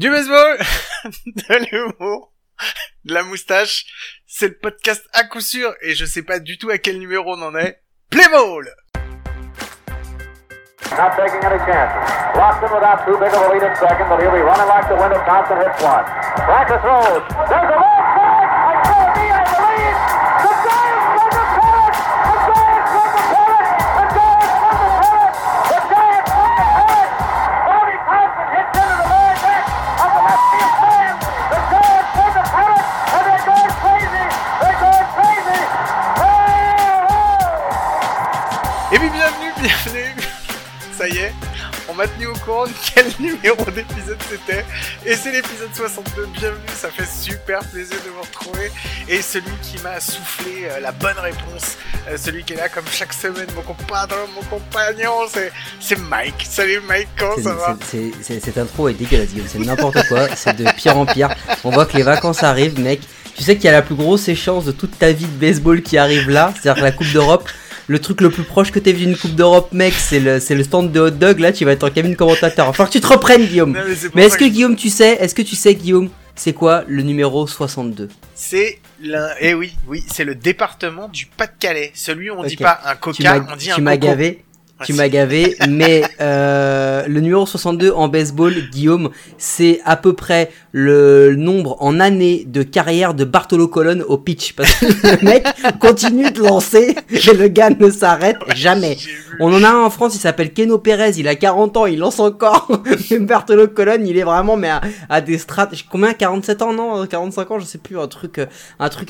Du baseball, de l'humour, de la moustache, c'est le podcast à coup sûr et je sais pas du tout à quel numéro on en est. Play ball! Not taking any chances. Lofton without too big of a lead at second, but he'll be running like the wind if Thompson hits one. Practice rolls. There's a left back! I can't be at the lead! The Giants won the pennant! The Giants won the pennant! The Giants won the pennant! The Giants won the pennant! Tony Thompson hits into the very back of the left field stand. The Giants won the pennant, and they're going crazy! They're going crazy! Hey, hey! Et puis bienvenue! Ça y est, on m'a tenu au courant de quel numéro d'épisode c'était, et c'est l'épisode 62, bienvenue, ça fait super plaisir de vous retrouver, et celui qui m'a soufflé la bonne réponse, celui qui est là comme chaque semaine, mon compagnon, c'est Mike. Salut Mike, comment ça va? Cette intro est dégueulasse, c'est n'importe quoi, c'est de pire en pire, on voit que les vacances arrivent, mec, tu sais qu'il y a la plus grosse échéance de toute ta vie de baseball qui arrive là, c'est-à-dire la Coupe d'Europe. Le truc le plus proche que t'aies vu d'une Coupe d'Europe, mec, c'est le stand de hot dog. Là, tu vas être en cabine commentateur. Enfin, que tu te reprennes, Guillaume. Non, mais est-ce que Guillaume, tu sais, Guillaume, c'est quoi le numéro 62? C'est le département du Pas-de-Calais. Celui où on dit pas un coca, on dit un coco. Tu m'as gavé, mais le numéro 62 en baseball, Guillaume, c'est à peu près le nombre en années de carrière de Bartolo Colon au pitch. Parce que le mec continue de lancer et le gars ne s'arrête jamais. On en a un en France, il s'appelle Keno Pérez, il a 40 ans, il lance encore. Même Bartolo Colon, il est vraiment mais à des strates. Combien, 47 ans, non, 45 ans, je sais plus, un truc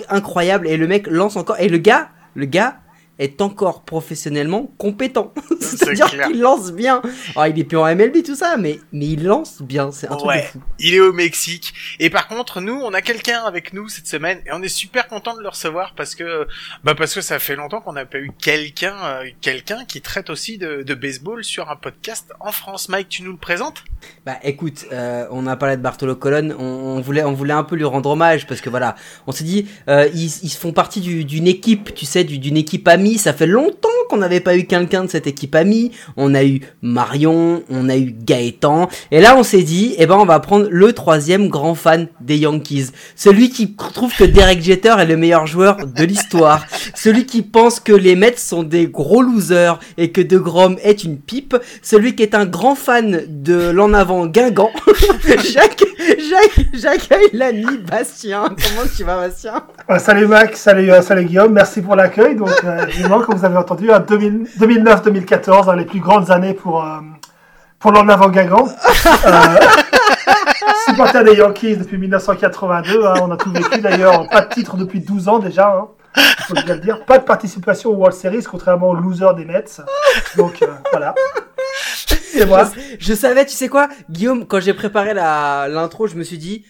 incroyable. Et le mec lance encore. Et le gars est encore professionnellement compétent. C'est-à-dire qu'il lance bien. Alors, il est plus en MLB, tout ça, mais il lance bien. C'est un truc de fou. Il est au Mexique. Et par contre, nous, on a quelqu'un avec nous cette semaine et on est super content de le recevoir parce que ça fait longtemps qu'on n'a pas eu quelqu'un qui traite aussi de baseball sur un podcast en France. Mike, tu nous le présentes? Bah, écoute, on a parlé de Bartolo Colon. On voulait un peu lui rendre hommage parce que voilà, on s'est dit, ils font partie d'une équipe, tu sais, d'une équipe amie. Ça fait longtemps qu'on n'avait pas eu quelqu'un de cette équipe amie. On a eu Marion, on a eu Gaëtan. Et là, on s'est dit, on va prendre le troisième grand fan des Yankees. Celui qui trouve que Derek Jeter est le meilleur joueur de l'histoire. Celui qui pense que les Mets sont des gros losers et que DeGrom est une pipe. Celui qui est un grand fan de l'en avant Guingamp. J'accueille l'ami Bastien. Comment tu vas, Bastien? Salut Mac, salut Guillaume. Merci pour l'accueil. Donc, comme vous avez entendu, 2009-2014, les plus grandes années pour l'en avant Guingamp. Supporter des Yankees depuis 1982, on a tout vécu d'ailleurs, pas de titre depuis 12 ans déjà, faut bien le dire, pas de participation aux World Series, contrairement aux losers des Mets, donc voilà. C'est moi. Je savais, tu sais quoi, Guillaume, quand j'ai préparé l'intro, je me suis dit...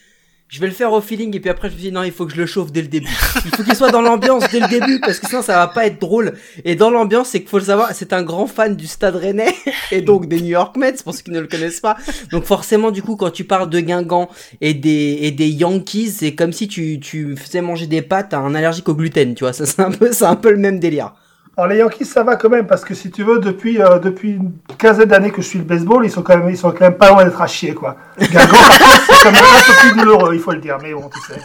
Je vais le faire au feeling, et puis après je me dis non, il faut que je le chauffe dès le début. Il faut qu'il soit dans l'ambiance dès le début, parce que sinon ça va pas être drôle. Et dans l'ambiance, c'est qu'il faut le savoir, c'est un grand fan du Stade Rennais, et donc des New York Mets, pour ceux qui ne le connaissent pas. Donc forcément, du coup, quand tu parles de Guingamp et des Yankees, c'est comme si tu faisais manger des pâtes à un allergique au gluten, tu vois. Ça, c'est un peu le même délire. Alors les Yankees, ça va quand même, parce que si tu veux, depuis une quinzaine d'années que je suis le baseball, ils sont quand même pas loin d'être à chier, quoi. Guingamp, c'est quand même un peu plus douloureux, il faut le dire, mais bon, tu sais.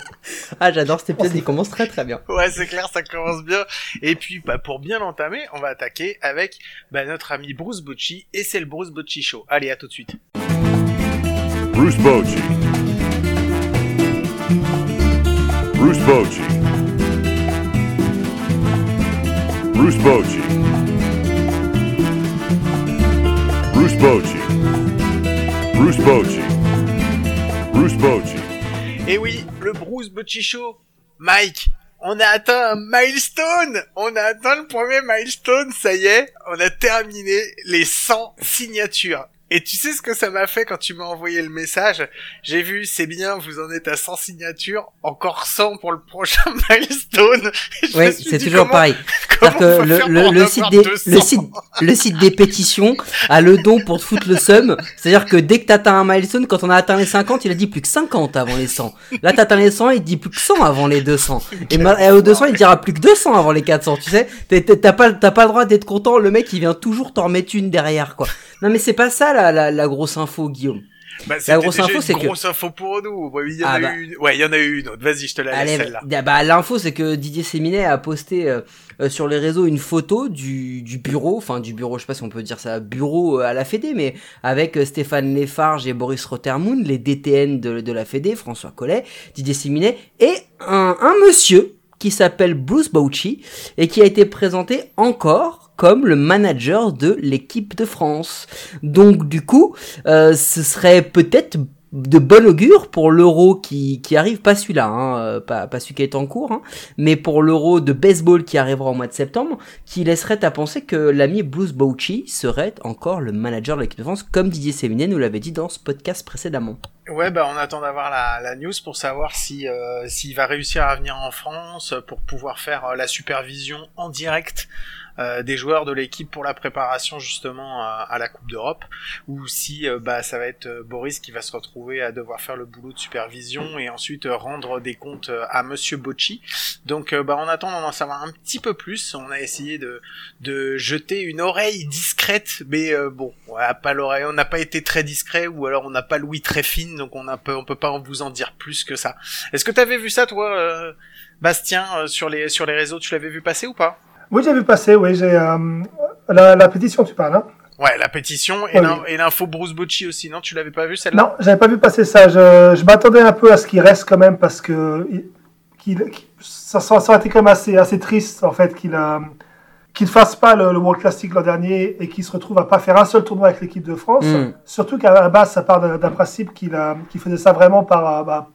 Ah, j'adore cet épisode, il commence très très bien. Ouais, c'est clair, ça commence bien. Et puis, pour bien l'entamer, on va attaquer avec notre ami Bruce Bochy, et c'est le Bruce Bochy Show. Allez, à tout de suite. Bruce Bochy. Bruce Bochy. Bruce Bochy. Bruce Bochy. Bruce Bochy. Bruce Bochy. Et oui, le Bruce Bochy Show. Mike, on a atteint un milestone. On a atteint le premier milestone, ça y est. On a terminé les 100 signatures. Et tu sais ce que ça m'a fait quand tu m'as envoyé le message? J'ai vu, c'est bien, vous en êtes à 100 signatures, encore 100 pour le prochain milestone. Oui, c'est toujours pareil. Comment que le site des pétitions a le don pour te foutre le seum. C'est-à-dire que dès que t'atteins un milestone, quand on a atteint les 50, il a dit plus que 50 avant les 100. Là, t'atteins les 100, il dit plus que 100 avant les 200. Et aux 200, il dira plus que 200 avant les 400, tu sais. T'as pas le droit d'être content. Le mec, il vient toujours t'en mettre une derrière, quoi. Non, mais c'est pas ça, la grosse info, Guillaume. Bah, la grosse info, c'est que... grosse info pour nous. Ouais, il y en a eu une. Ouais, il y en a eu une autre. Vas-y, je te la laisse, celle-là. Bah, l'info, c'est que Didier Seminet a posté sur les réseaux une photo du bureau, enfin du bureau, je sais pas si on peut dire ça, bureau à la Fédé, mais avec Stéphane Léfarge et Boris Rothermund, les DTN de la Fédé, François Collet, Didier Seminet et un monsieur qui s'appelle Bruce Bochy et qui a été présenté encore comme le manager de l'équipe de France. Donc du coup, ce serait peut-être de bon augure pour l'Euro qui arrive, pas celui-là, hein, pas celui qui est en cours, hein, mais pour l'Euro de baseball qui arrivera au mois de septembre, qui laisserait à penser que l'ami Bruce Bochy serait encore le manager de l'équipe de France, comme Didier Seminet nous l'avait dit dans ce podcast précédemment. Ouais, bah on attend d'avoir la news pour savoir si s'il va réussir à venir en France pour pouvoir faire la supervision en direct des joueurs de l'équipe pour la préparation justement à la Coupe d'Europe, ou si ça va être Boris qui va se retrouver à devoir faire le boulot de supervision et ensuite rendre des comptes à Monsieur Bochy. Donc on attend d'en savoir un petit peu plus. On a essayé de jeter une oreille discrète, mais on n'a pas été très discret, ou alors on n'a pas l'ouïe très fine, donc on peut pas vous en dire plus que ça. Est-ce que t'avais vu ça toi, Bastien, sur les réseaux, tu l'avais vu passer ou pas? Oui, j'ai vu passer, oui, j'ai la pétition, tu parles, hein? Ouais, la pétition et l'info Bruce Bochy aussi, non? Tu l'avais pas vu celle-là? Non, j'avais pas vu passer ça, je m'attendais un peu à ce qu'il reste quand même, parce que ça aurait été quand même assez triste en fait qu'il ne fasse pas le World Classic l'an dernier et qu'il se retrouve à pas faire un seul tournoi avec l'équipe de France, surtout qu'à la base ça part d'un principe qu'il faisait ça vraiment par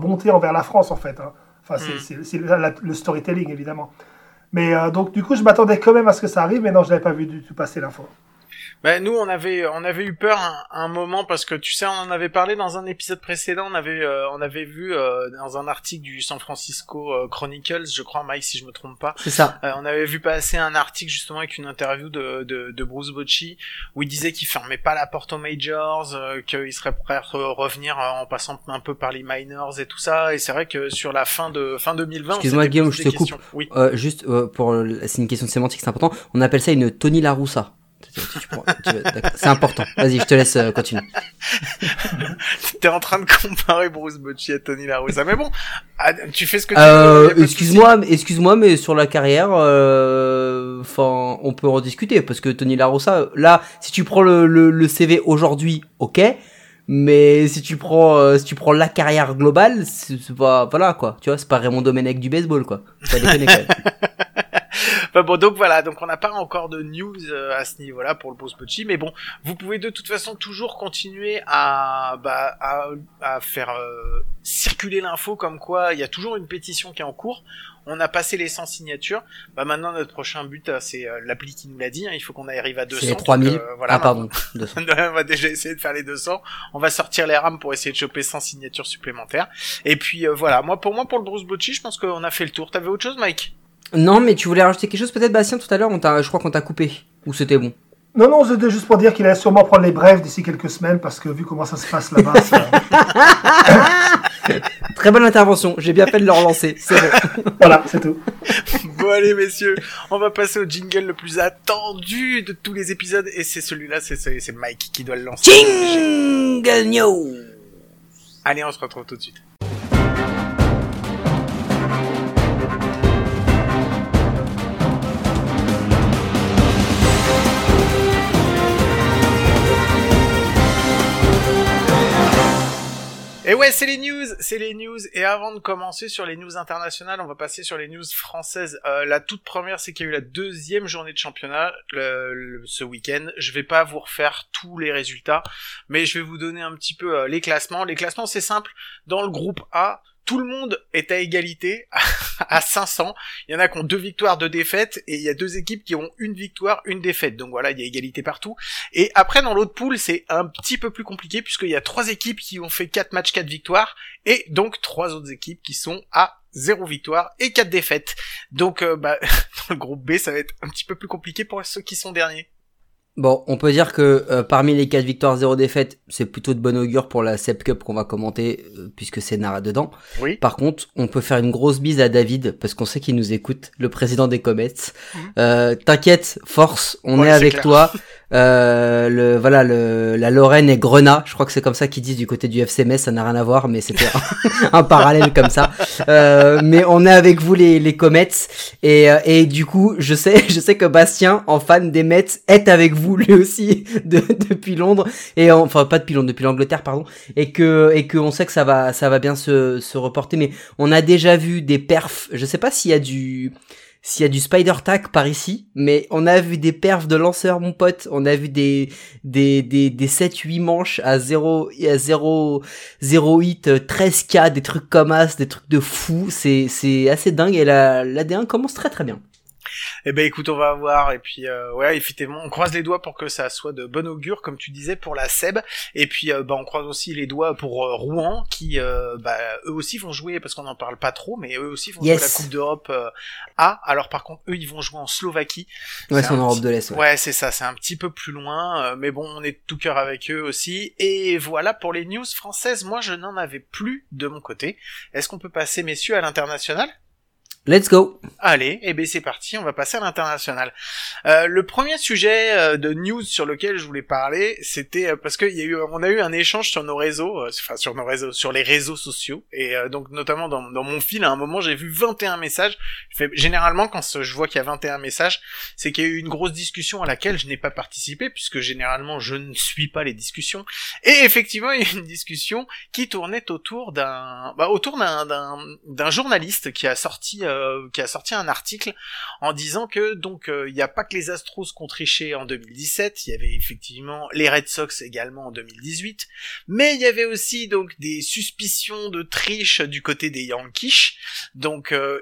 bonté envers la France en fait, hein. Enfin, c'est le storytelling évidemment. Mais donc du coup je m'attendais quand même à ce que ça arrive, mais non, je l'avais pas vu du tout passer l'info. Nous on avait eu peur un moment, parce que tu sais, on en avait parlé dans un épisode précédent, on avait vu dans un article du San Francisco Chronicles, je crois, Mike, si je me trompe pas. C'est ça. On avait vu passer un article justement avec une interview de Bruce Bochy où il disait qu'il fermait pas la porte aux majors, qu'il serait prêt à revenir en passant un peu par les minors et tout ça. Et c'est vrai que sur la fin 2020, excuse-moi Guillaume, je te coupe. Oui. C'est une question sémantique, c'est important. On appelle ça une Tony La Russa. C'est important. Vas-y, je te laisse continuer. T'es en train de comparer Bruce Bochy à Tony La Russa, mais bon, tu fais ce que tu veux. Excuse-moi, mais sur la carrière, on peut en discuter, parce que Tony La Russa, là, si tu prends le CV aujourd'hui, ok, mais si tu prends la carrière globale, c'est pas, voilà quoi, tu vois, c'est pas Raymond Domenech du baseball quoi. Ça déconne quand même. Donc on n'a pas encore de news à ce niveau-là pour le Bruce Bochy, mais bon, vous pouvez de toute façon toujours continuer à faire circuler l'info comme quoi il y a toujours une pétition qui est en cours. On a passé les 100 signatures. Maintenant notre prochain but, c'est l'appli qui nous l'a dit, hein, il faut qu'on arrive à 200. C'est les 3000. Pardon, 200. On va déjà essayer de faire les 200. On va sortir les rames pour essayer de choper 100 signatures supplémentaires. Et puis pour le Bruce Bochy, je pense qu'on a fait le tour. T'avais autre chose, Mike? Non, mais tu voulais rajouter quelque chose peut-être, Bastien? Tout à l'heure, je crois qu'on t'a coupé. Ou c'était bon? Non, c'était juste pour dire qu'il allait sûrement prendre les brèves d'ici quelques semaines, parce que vu comment ça se passe là-bas... Très bonne intervention, j'ai bien fait de le relancer, c'est bon. Voilà, c'est tout. Bon allez messieurs, on va passer au jingle le plus attendu de tous les épisodes, et c'est celui-là, c'est Mike qui doit le lancer. Jingle News! Allez, on se retrouve tout de suite. Et ouais, c'est les news. Et avant de commencer sur les news internationales, on va passer sur les news françaises. La toute première, c'est qu'il y a eu la deuxième journée de championnat ce week-end. Je vais pas vous refaire tous les résultats, mais je vais vous donner un petit peu les classements. Les classements, c'est simple. Dans le groupe A, tout le monde est à égalité à 500. Il y en a qui ont 2 victoires, 2 défaites, et il y a 2 équipes qui ont 1 victoire, 1 défaite. Donc voilà, il y a égalité partout. Et après, dans l'autre poule, c'est un petit peu plus compliqué, puisqu'il y a 3 équipes qui ont fait 4 matchs, 4 victoires, et donc 3 autres équipes qui sont à 0 victoire et 4 défaites. Donc dans le groupe B, ça va être un petit peu plus compliqué pour ceux qui sont derniers. Bon, on peut dire que parmi les 4 victoires, 0 défaites, c'est plutôt de bon augure pour la SEP Cup qu'on va commenter, puisque c'est Nara dedans. Oui. Par contre, on peut faire une grosse bise à David, parce qu'on sait qu'il nous écoute, le président des Comets. T'inquiète, force, on est avec toi. La Lorraine et Grenat, je crois que c'est comme ça qu'ils disent du côté du FC Metz, ça n'a rien à voir, mais c'était un parallèle comme ça. Mais on est avec vous les Comets, et du coup, je sais que Bastien, en fan des Mets, est avec vous lui aussi depuis Londres, depuis l'Angleterre, pardon, et que on sait que ça va bien se reporter, mais on a déjà vu des perfs. Je sais pas s'il y a du spider tack par ici, mais on a vu des perfs de lanceurs, mon pote. On a vu des 7-8 manches à 0 hit, 13K, des trucs comme as, des trucs de fou. C'est assez dingue, et la D1 commence très très bien. Eh ben écoute, on va voir, et puis ouais, effectivement, on croise les doigts pour que ça soit de bon augure, comme tu disais, pour la SEB, et puis on croise aussi les doigts pour Rouen, qui eux aussi vont jouer, parce qu'on en parle pas trop, mais eux aussi vont jouer la Coupe d'Europe A. Alors par contre, eux, ils vont jouer en Slovaquie. Ouais, c'est en Europe de l'Est. Ouais, c'est ça, c'est un petit peu plus loin, mais bon, on est de tout cœur avec eux aussi. Et voilà pour les news françaises. Moi, je n'en avais plus de mon côté. Est-ce qu'on peut passer, messieurs, à l'international ? Let's go. Allez, eh ben c'est parti, on va passer à l'international. Le premier sujet de news sur lequel je voulais parler, c'était parce que on a eu un échange sur nos réseaux, sur les réseaux sociaux, et donc notamment dans mon fil, à un moment j'ai vu 21 messages. Généralement quand je vois qu'il y a 21 messages, c'est qu'il y a eu une grosse discussion à laquelle je n'ai pas participé, puisque généralement je ne suis pas les discussions. Et effectivement, il y a eu une discussion qui tournait autour d'un journaliste qui a sorti un article en disant que il n'y a pas que les Astros qui ont triché en 2017, il y avait effectivement les Red Sox également en 2018, mais il y avait aussi des suspicions de triche du côté des Yankees,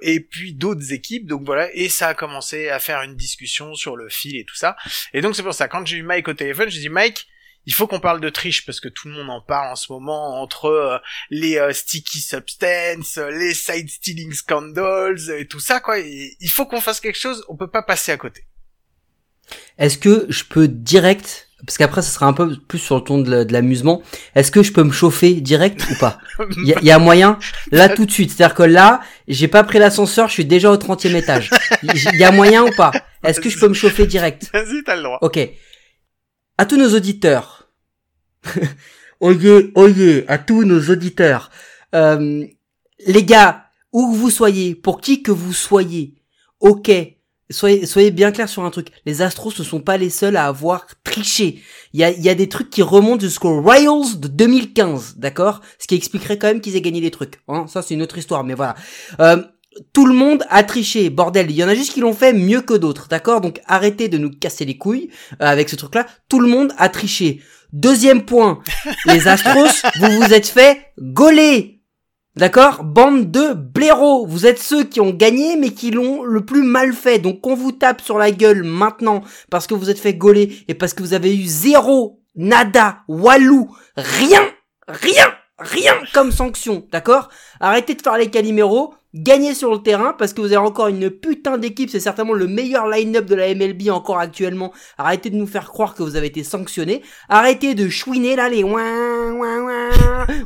et puis d'autres équipes, donc voilà, et ça a commencé à faire une discussion sur le fil et tout ça, et donc c'est pour ça, quand j'ai eu Mike au téléphone, j'ai dit Mike, il faut qu'on parle de triche, parce que tout le monde en parle en ce moment, entre les sticky substances, les side stealing scandals, et tout ça, quoi. Et il faut qu'on fasse quelque chose, on peut pas passer à côté. Est-ce que je peux direct, parce qu'après ça sera un peu plus sur le ton de l'amusement, est-ce que je peux me chauffer direct ou pas? Il y a moyen, là tout de suite, c'est-à-dire que là, j'ai pas pris l'ascenseur, je suis déjà au 30e étage. Il y a moyen ou pas? Est-ce que je peux me chauffer direct? Vas-y, t'as le droit. Ok. À tous nos auditeurs, oyez, à tous nos auditeurs, les gars, où que vous soyez, pour qui que vous soyez, ok, soyez bien clairs sur un truc, les Astros ne sont pas les seuls à avoir triché. Il y a des trucs qui remontent jusqu'aux Royals de 2015, d'accord? Ce qui expliquerait quand même qu'ils aient gagné des trucs, hein, ça c'est une autre histoire, mais voilà. Tout le monde a triché, bordel. Il y en a juste qui l'ont fait mieux que d'autres, d'accord? Donc arrêtez de nous casser les couilles avec ce truc-là. Tout le monde a triché. Deuxième point, les Astros, vous vous êtes fait gauler, d'accord? Bande de blaireaux. Vous êtes ceux qui ont gagné mais qui l'ont le plus mal fait. Donc qu'on vous tape sur la gueule maintenant parce que vous êtes fait gauler et parce que vous avez eu zéro, nada, walou, rien comme sanction, d'accord? Arrêtez de faire les caliméros. Gagnez sur le terrain parce que vous avez encore une putain d'équipe, c'est certainement le meilleur line-up de la MLB encore actuellement. Arrêtez de nous faire croire que vous avez été sanctionné. Arrêtez de chouiner là les ouin ouin ouin.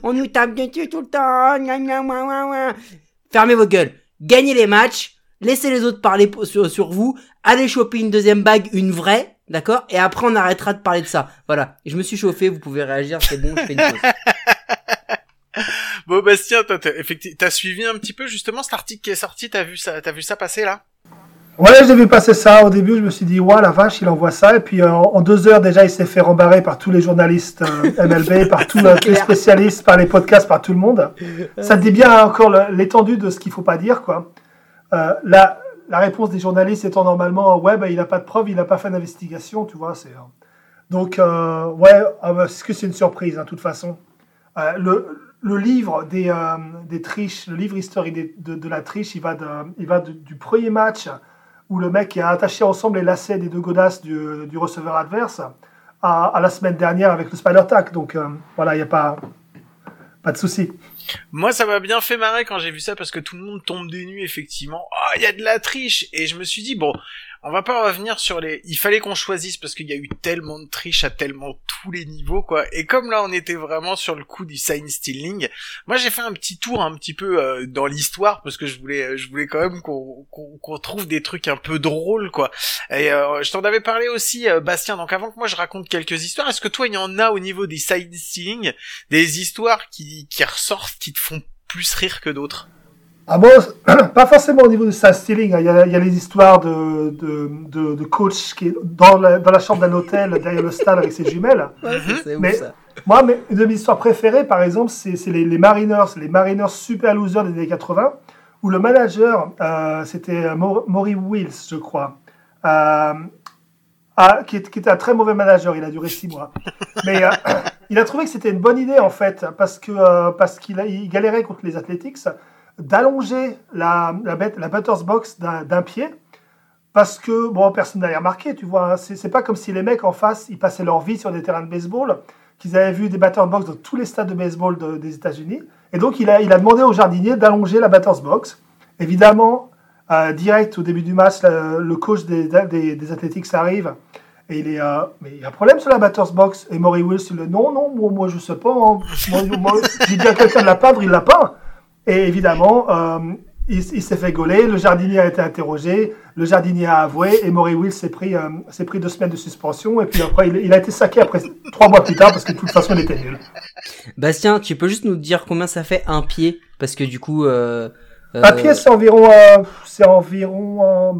On nous tape dessus tout le temps. Gna, gna, ouin, ouin, ouin. Fermez vos gueules. Gagnez les matchs. Laissez les autres parler sur vous. Allez choper une deuxième bague, une vraie, d'accord? Et après on arrêtera de parler de ça. Voilà. Je me suis chauffé. Vous pouvez réagir. C'est bon. Je fais une pause. Bon Bastien, t'as suivi un petit peu justement cet article qui est sorti, t'as vu ça passer là? Ouais, j'ai vu passer ça, au début je me suis dit, ouah la vache, il envoie ça, et puis en 2 heures déjà il s'est fait rembarrer par tous les journalistes MLB, par tous les spécialistes, par les podcasts, par tout le monde. Ça te dit bien hein, encore l'étendue de ce qu'il faut pas dire, quoi. La réponse des journalistes étant normalement, ouais bah, il n'a pas de preuve, il n'a pas fait d'investigation, tu vois, c'est... Donc ouais, est-ce que c'est une surprise, hein, de toute façon. Le livre des triches, le livre historique de la triche, il va du premier match où le mec a attaché ensemble les lacets des deux godasses du receveur adverse à la semaine dernière avec le spider tack. Donc voilà, il n'y a pas de souci. Moi, ça m'a bien fait marrer quand j'ai vu ça parce que tout le monde tombe des nues, effectivement. Oh, il y a de la triche! Et je me suis dit, bon, On va pas revenir sur les... Il fallait qu'on choisisse parce qu'il y a eu tellement de triche à tellement tous les niveaux, quoi. Et comme là, on était vraiment sur le coup du sign stealing, moi, j'ai fait un petit tour un petit peu dans l'histoire parce que je voulais quand même qu'on trouve des trucs un peu drôles, quoi. Et je t'en avais parlé aussi, Bastien. Donc avant que moi, je raconte quelques histoires, est-ce que toi, il y en a au niveau des sign stealing, des histoires qui ressortent, qui te font plus rire que d'autres? Ah bon, pas forcément au niveau du sign stealing. Il y a les histoires de coach qui est dans la chambre d'un hôtel derrière le stade avec ses jumelles. Ouais, c'est ouf, mais ça. Moi, une de mes histoires préférées, par exemple, c'est les Mariners. Les Mariners super losers des années 80, où le manager, c'était Maury Wills, je crois, qui était un très mauvais manager. Il a duré 6 mois. Mais il a trouvé que c'était une bonne idée, en fait, parce qu'il galérait contre les Athletics, d'allonger la batter's box d'un pied, parce que bon, personne n'avait remarqué, tu vois, hein, c'est pas comme si les mecs en face ils passaient leur vie sur des terrains de baseball, qu'ils avaient vu des batter's box dans tous les stades de baseball des États-Unis. Et donc il a demandé au jardinier d'allonger la batter's box. Évidemment, direct au début du match, le coach des Athletics arrive et il est mais il y a un problème sur la batter's box. Et Maury Wills il dit non, moi je sais pas, hein. moi, j'ai dit à quelqu'un de la peindre, il l'a peint. Et évidemment, il s'est fait gauler, le jardinier a été interrogé, le jardinier a avoué, et Maury Wills s'est pris 2 semaines de suspension, et puis après, il a été saqué après 3 mois plus tard, parce que de toute façon, il était nul. Bastien, tu peux juste nous dire combien ça fait un pied? Parce que du coup... Un pied, c'est environ,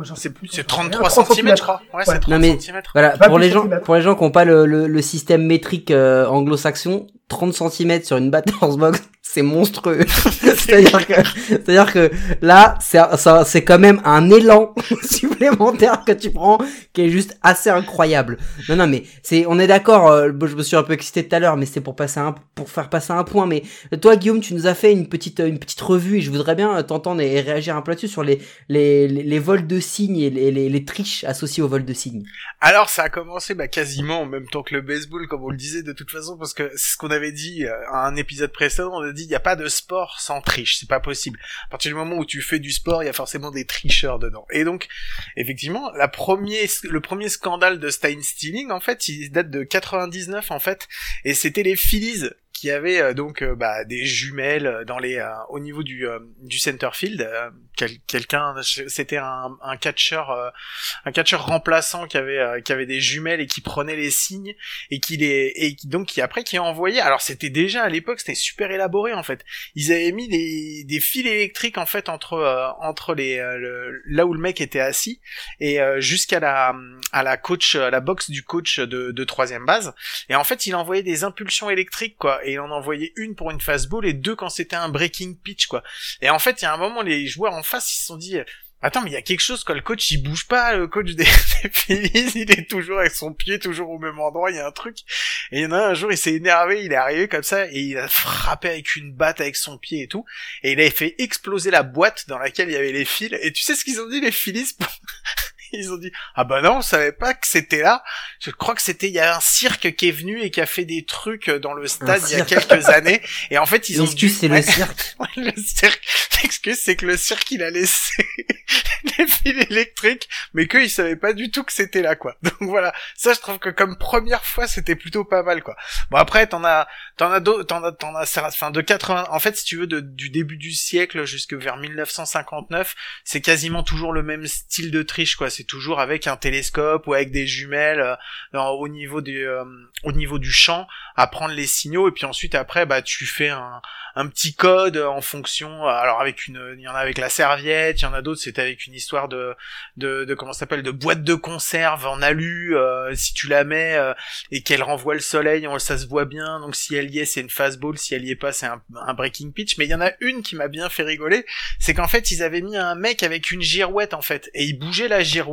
j'en sais plus. C'est 33 cm, je crois. Ouais, c'est 30 non, mais, cm. Voilà, pour les gens qui n'ont pas le système métrique anglo-saxon, 30 cm sur une batter's box, c'est monstrueux. c'est-à-dire que là, c'est quand même un élan supplémentaire que tu prends, qui est juste assez incroyable. Non, mais on est d'accord, je me suis un peu excité tout à l'heure, mais c'est pour faire passer un point. Mais toi, Guillaume, tu nous as fait une petite revue, et je voudrais bien t'entendre et réagir un peu là-dessus sur les vols de signes et les triches associées aux vols de signes. Alors, ça a commencé, quasiment en même temps que le baseball, comme on le disait de toute façon, parce que c'est ce qu'on avait dit à un épisode précédent, on a dit il n'y a pas de sport sans triche, c'est pas possible. À partir du moment où tu fais du sport, il y a forcément des tricheurs dedans. Et donc, effectivement, le premier scandale de sign stealing, en fait, il date de 99, en fait, et c'était les Phillies qui avaient des jumelles dans les au niveau du center field. Quelqu'un, c'était un catcheur remplaçant qui avait des jumelles et qui prenait les signes et qui envoyait. Alors c'était déjà à l'époque, c'était super élaboré en fait. Ils avaient mis des fils électriques en fait entre là où le mec était assis et jusqu'à la box du coach de 3e base. Et en fait, il envoyait des impulsions électriques quoi. Et il en envoyait une pour une fastball et 2 quand c'était un breaking pitch, quoi. Et en fait, il y a un moment, les joueurs en face, ils se sont dit, attends, mais il y a quelque chose, quoi, le coach, il bouge pas, le coach des Phillies, il est toujours avec son pied, toujours au même endroit, il y a un truc. Et il y en a un jour, il s'est énervé, il est arrivé comme ça, et il a frappé avec une batte, avec son pied et tout, et il avait fait exploser la boîte dans laquelle il y avait les fils, et tu sais ce qu'ils ont dit, les Phillies? Ils ont dit, ah bah non, on savait pas que c'était là. Je crois que il y a un cirque qui est venu et qui a fait des trucs dans le stade il y a quelques années. Et en fait, ils ont dit, c'est le cirque. Le cirque. L'excuse, c'est que le cirque, il a laissé les fils électriques, mais qu'eux, ils savaient pas du tout que c'était là, quoi. Donc voilà. Ça, je trouve que comme première fois, c'était plutôt pas mal, quoi. Bon après, de 80, en fait, si tu veux, du début du siècle jusque vers 1959, c'est quasiment toujours le même style de triche, quoi. C'est toujours avec un télescope ou avec des jumelles au niveau du champ à prendre les signaux et puis ensuite après tu fais un petit code en fonction. Alors il y en a avec la serviette, il y en a d'autres c'est avec une histoire de comment ça s'appelle, de boîte de conserve en alu, si tu la mets et qu'elle renvoie le soleil, ça se voit bien. Donc si elle y est, c'est une fastball, si elle y est pas, c'est un breaking pitch. Mais il y en a une qui m'a bien fait rigoler, c'est qu'en fait ils avaient mis un mec avec une girouette en fait et il bougeait la girouette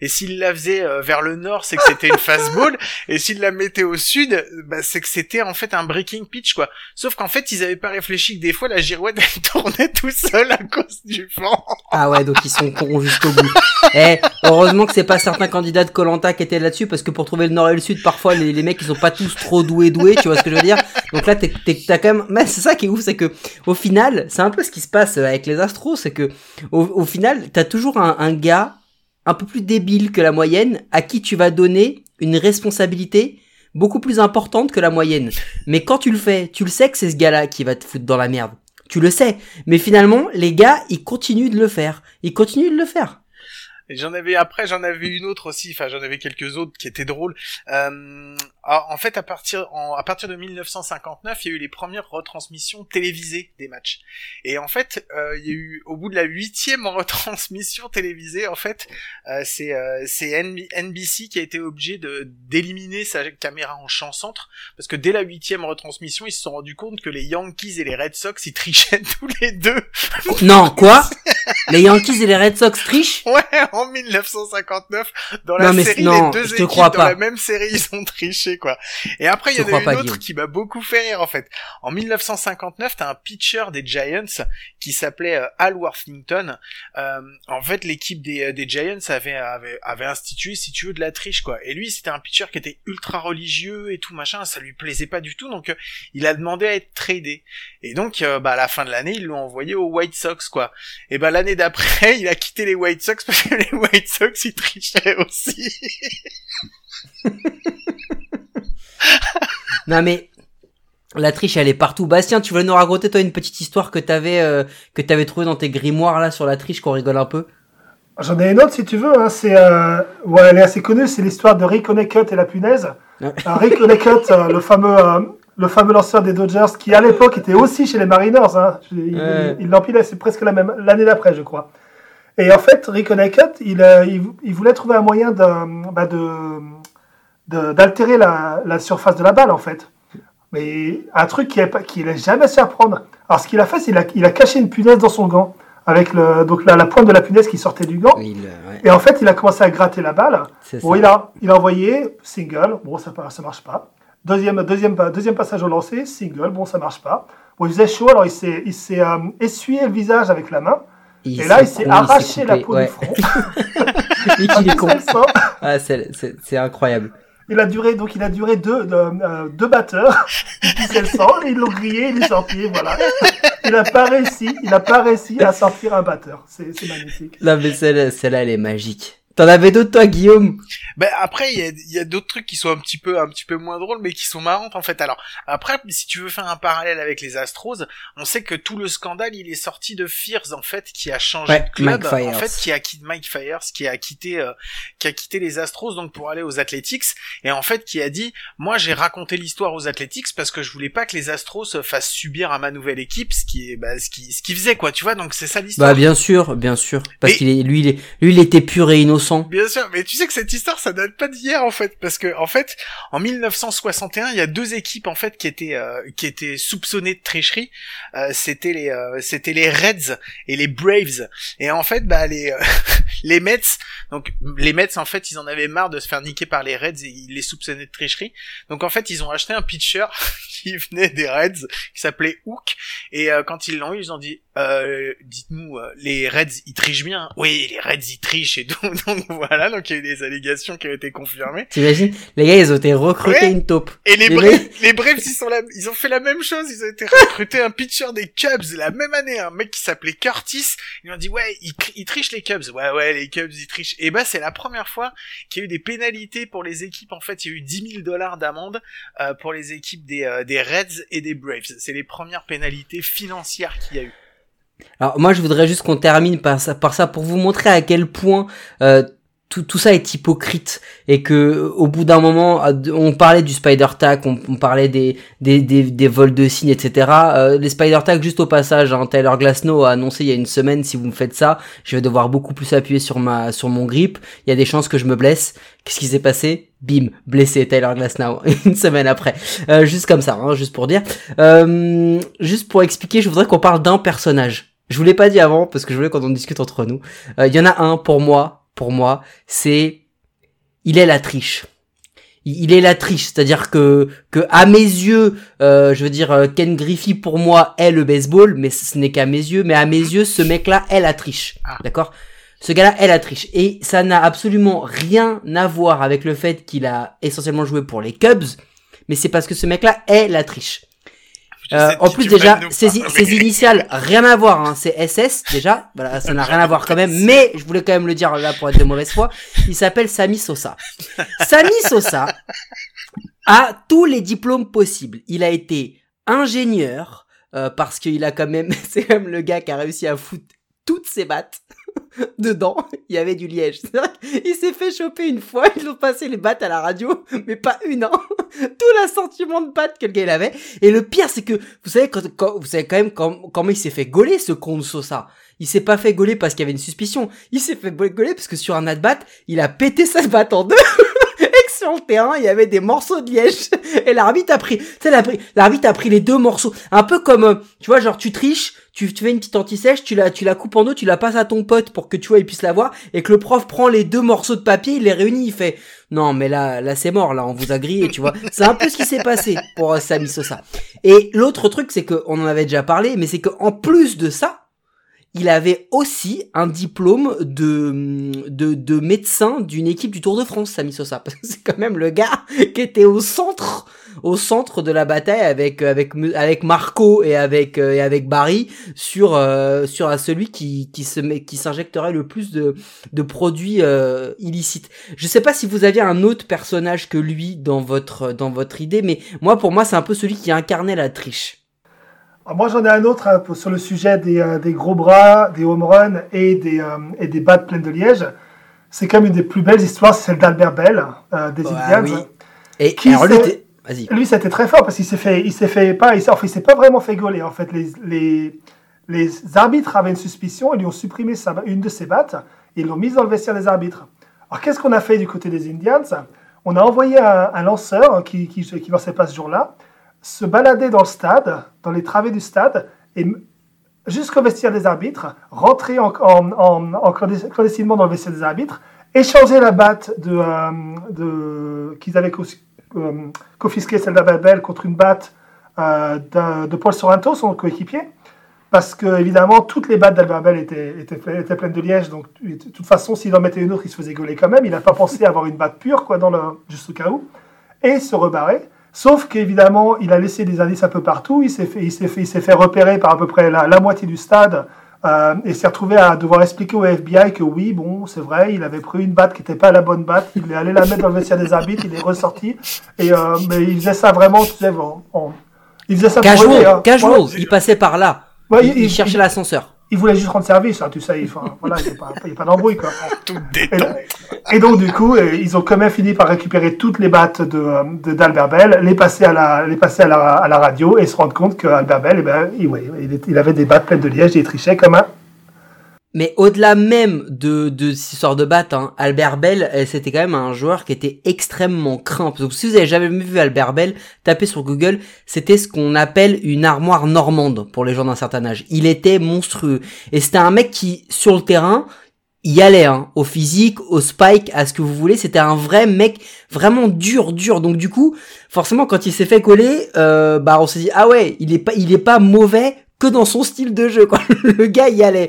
et s'il la faisait vers le nord c'est que c'était une fastball et s'il la mettait au sud c'est que c'était en fait un breaking pitch quoi, sauf qu'en fait ils avaient pas réfléchi que des fois la girouette elle tournait tout seul à cause du vent. Ah ouais, donc ils sont cons jusqu'au bout. Heureusement que c'est pas certains candidats de Koh-Lanta qui étaient là-dessus parce que pour trouver le nord et le sud parfois les mecs ils sont pas tous trop doués, tu vois ce que je veux dire. Donc là t'as quand même, mais c'est ça qui est ouf, c'est que au final c'est un peu ce qui se passe avec les Astros, c'est que au final t'as toujours un gars un peu plus débile que la moyenne, à qui tu vas donner une responsabilité beaucoup plus importante que la moyenne. Mais quand tu le fais, tu le sais que c'est ce gars-là qui va te foutre dans la merde. Tu le sais. Mais finalement, les gars, ils continuent de le faire. Et j'en avais une autre aussi, enfin j'en avais quelques autres qui étaient drôles. En fait, à partir de 1959, il y a eu les premières retransmissions télévisées des matchs. Et en fait, il y a eu au bout de la 8e retransmission télévisée, en fait, c'est NBC qui a été obligé d'éliminer sa caméra en champ centre, parce que dès la 8e retransmission, ils se sont rendus compte que les Yankees et les Red Sox, ils trichaient tous les deux. Non, quoi? Les Yankees et les Red Sox trichent? Ouais, en 1959, dans la série, les deux équipes dans la même série, ils ont triché, quoi. Et après, il y en a une autre qui m'a beaucoup fait rire, en fait. En 1959, t'as un pitcher des Giants qui s'appelait Al Worthington. En fait, l'équipe des Giants avait institué, si tu veux, de la triche, quoi. Et lui, c'était un pitcher qui était ultra religieux et tout, machin, ça lui plaisait pas du tout, donc il a demandé à être tradé. Et donc, à la fin de l'année, ils l'ont envoyé aux White Sox, quoi. Et l'année d'après, il a quitté les White Sox parce que les White Sox, ils trichaient aussi. Non mais la triche, elle est partout. Bastien, tu voulais nous raconter toi une petite histoire que t'avais trouvée dans tes grimoires là sur la triche, qu'on rigole un peu. J'en ai une autre si tu veux. Hein. C'est elle est assez connue. C'est l'histoire de Rick Honeycutt et la punaise. Rick Honeycutt, le fameux lanceur des Dodgers, qui à l'époque était aussi chez les Mariners, hein. Il l'empilait, c'est presque la même, l'année d'après, je crois. Et en fait, Rick Honeycutt, il voulait trouver un moyen d'altérer la surface de la balle, en fait. Mais un truc qu'il n'a jamais su apprendre. Alors, ce qu'il a fait, c'est qu'il a caché une punaise dans son gant, avec la pointe de la punaise qui sortait du gant. Ouais. Et en fait, il a commencé à gratter la balle. Bon, il a envoyé single. Bon, ça marche pas. Deuxième passage au lancer, single, bon ça marche pas. Bon, il faisait chaud, alors il s'est essuyé le visage avec la main. Et là, il s'est arraché la peau du front. Il est con. Ah, c'est incroyable. Il a duré deux batteurs. Il pissait le sang, ils l'ont grillé, ils l'ont sorti, voilà. Il n'a pas réussi à sortir un batteur. C'est magnifique. Non, mais celle-là, elle est magique. T'en avais d'autres, toi, Guillaume? Ben, après, il y a d'autres trucs qui sont un petit peu moins drôles, mais qui sont marrantes, en fait. Alors, après, si tu veux faire un parallèle avec les Astros, on sait que tout le scandale, il est sorti de Fears, en fait, qui a changé de club. En fait, qui a quitté les Astros, donc, pour aller aux Athletics. Et en fait, qui a dit, moi, j'ai raconté l'histoire aux Athletics parce que je voulais pas que les Astros fassent subir à ma nouvelle équipe ce qui faisait, quoi, tu vois. Donc, c'est ça l'histoire. Bah, bien sûr. Parce qu'il était pur et innocent. Bien sûr, mais tu sais que cette histoire, ça date pas d'hier, en fait, parce que, en fait, en 1961, il y a deux équipes, en fait, qui étaient soupçonnées de tricherie, c'était les Reds et les Braves. Et en fait, les Mets, donc, les Mets, en fait, ils en avaient marre de se faire niquer par les Reds et ils les soupçonnaient de tricherie. Donc, en fait, ils ont acheté un pitcher qui venait des Reds, qui s'appelait Hook, et quand ils l'ont eu, ils ont dit, dites-nous, les Reds, ils trichent bien. Oui, les Reds, ils trichent, et tout. Donc voilà, donc il y a eu des allégations qui ont été confirmées. T'imagines, les gars, ils ont été recrutés une taupe. Et les Braves, ils ont fait la même chose. Ils ont été recrutés un pitcher des Cubs la même année, un mec qui s'appelait Curtis. Ils lui ont dit, ouais, ils trichent les Cubs. Ouais, les Cubs, ils trichent. Et c'est la première fois qu'il y a eu des pénalités pour les équipes. En fait, il y a eu $10,000 d'amende pour les équipes des Reds et des Braves. C'est les premières pénalités financières qu'il y a eu. Alors moi je voudrais juste qu'on termine par ça pour vous montrer à quel point tout ça est hypocrite et que au bout d'un moment on parlait du spider tag, on parlait des vols de signes, etc. Les spider tag, juste au passage, hein, Tyler Glasnow a annoncé il y a une semaine, si vous me faites ça, je vais devoir beaucoup plus appuyer sur mon grip, il y a des chances que je me blesse. Qu'est-ce qui s'est passé ? Bim, blessé, Tyler Glasnow, une semaine après. Juste comme ça, hein, juste pour dire. Juste pour expliquer, je voudrais qu'on parle d'un personnage. Je vous l'ai pas dit avant, parce que je voulais qu'on en discute entre nous. Il y en a un, pour moi, c'est... Il est la triche. Il est la triche, c'est-à-dire que à mes yeux, je veux dire, Ken Griffey, pour moi, est le baseball, mais ce n'est qu'à mes yeux. Mais à mes yeux, ce mec-là est la triche, d'accord ? Ce gars-là est la triche. Et ça n'a absolument rien à voir avec le fait qu'il a essentiellement joué pour les Cubs, mais c'est parce que ce mec-là est la triche. En plus, déjà, ses initiales, rien à voir, hein, c'est SS, déjà, voilà, ça n'a rien à voir quand même, mais je voulais quand même le dire là pour être de mauvaise foi, il s'appelle Sammy Sosa. Sammy Sosa a tous les diplômes possibles. Il a été ingénieur, parce qu'il a quand même, c'est quand même le gars qui a réussi à foutre toutes ses battes. Dedans, il y avait du liège. Il s'est fait choper une fois, ils ont passé les battes à la radio, mais pas une, hein. Tout l'assortiment de battes que le gars il avait. Et le pire, c'est que, vous savez, vous savez quand même comment il s'est fait gauler, ce con de Sosa. Il s'est pas fait gauler parce qu'il y avait une suspicion. Il s'est fait gauler parce que sur un at-bat, il a pété sa batte en deux. Sur le terrain, il y avait des morceaux de liège et l'arbitre a pris, tu sais, l'arbitre a pris les deux morceaux, un peu comme, tu vois, genre tu triches, tu fais une petite anti-sèche, tu la coupes en deux, tu la passes à ton pote pour que tu vois il puisse la voir et que le prof prend les deux morceaux de papier, il les réunit, il fait non mais là c'est mort, là on vous a grillé, tu vois, c'est un peu ce qui s'est passé pour Sammy Sosa. Et l'autre truc, c'est que on en avait déjà parlé, mais c'est que en plus de ça, il avait aussi un diplôme de médecin d'une équipe du Tour de France, Sammy Sosa. Parce que c'est quand même le gars qui était au centre de la bataille avec Marco et avec Barry sur celui qui s'injecterait le plus de produits illicites. Je sais pas si vous aviez un autre personnage que lui dans votre idée, mais pour moi c'est un peu celui qui incarnait la triche. Moi, j'en ai un autre hein, sur le sujet des gros bras, des home runs et des battes pleines de liège. C'est quand même une des plus belles histoires, c'est celle d'Albert Belle, des Indians. Oui. Et alors, lui, c'était très fort parce qu'il s'est pas vraiment fait gauler. En fait, les arbitres avaient une suspicion, ils lui ont supprimé une de ses battes et ils l'ont mise dans le vestiaire des arbitres. Alors, qu'est-ce qu'on a fait du côté des Indians? On a envoyé un lanceur qui lançait pas ce jour-là, se balader dans le stade, dans les travées du stade, et jusqu'au vestiaire des arbitres, rentrer clandestinement dans le vestiaire des arbitres, échanger la batte qu'ils avaient confisquée, celle d'Albert Belle, contre une batte de Paul Sorrento, son coéquipier, parce que évidemment toutes les battes d'Albert Belle étaient pleines de liège, donc de toute façon, s'il en mettait une autre, il se faisait gauler quand même, il n'a pas pensé avoir une batte pure, quoi, juste au cas où, et se rebarrer. Sauf qu'évidemment, il a laissé des indices un peu partout. Il s'est fait repérer par à peu près la moitié du stade et s'est retrouvé à devoir expliquer au FBI que oui, bon, c'est vrai, il avait pris une batte qui n'était pas la bonne batte. Il est allé la mettre dans le vestiaire des arbitres. Il est ressorti. Et mais il faisait ça vraiment, tu sais, il faisait ça casual, pour eux. Casual, ouais, il passait par là. Ouais, il cherchait l'ascenseur. Il voulait juste rendre service, hein, tu sais, voilà, il n'y a pas d'embrouille, quoi. Tout détente. Et donc, du coup, ils ont quand même fini par récupérer toutes les battes d'Albert Belle, les passer à la radio et se rendre compte qu'Albert Belle, il avait des battes pleines de liège et il trichait comme un. Mais au-delà même de cette histoire de batte, hein, Albert Belle, c'était quand même un joueur qui était extrêmement craint. Donc, si vous avez jamais vu Albert Belle, tapez sur Google, c'était ce qu'on appelle une armoire normande pour les gens d'un certain âge. Il était monstrueux. Et c'était un mec qui, sur le terrain, y allait, hein, au physique, au spike, à ce que vous voulez. C'était un vrai mec vraiment dur. Donc, du coup, forcément, quand il s'est fait coller, on s'est dit, ah ouais, il est pas mauvais que dans son style de jeu, quoi. Le gars y allait.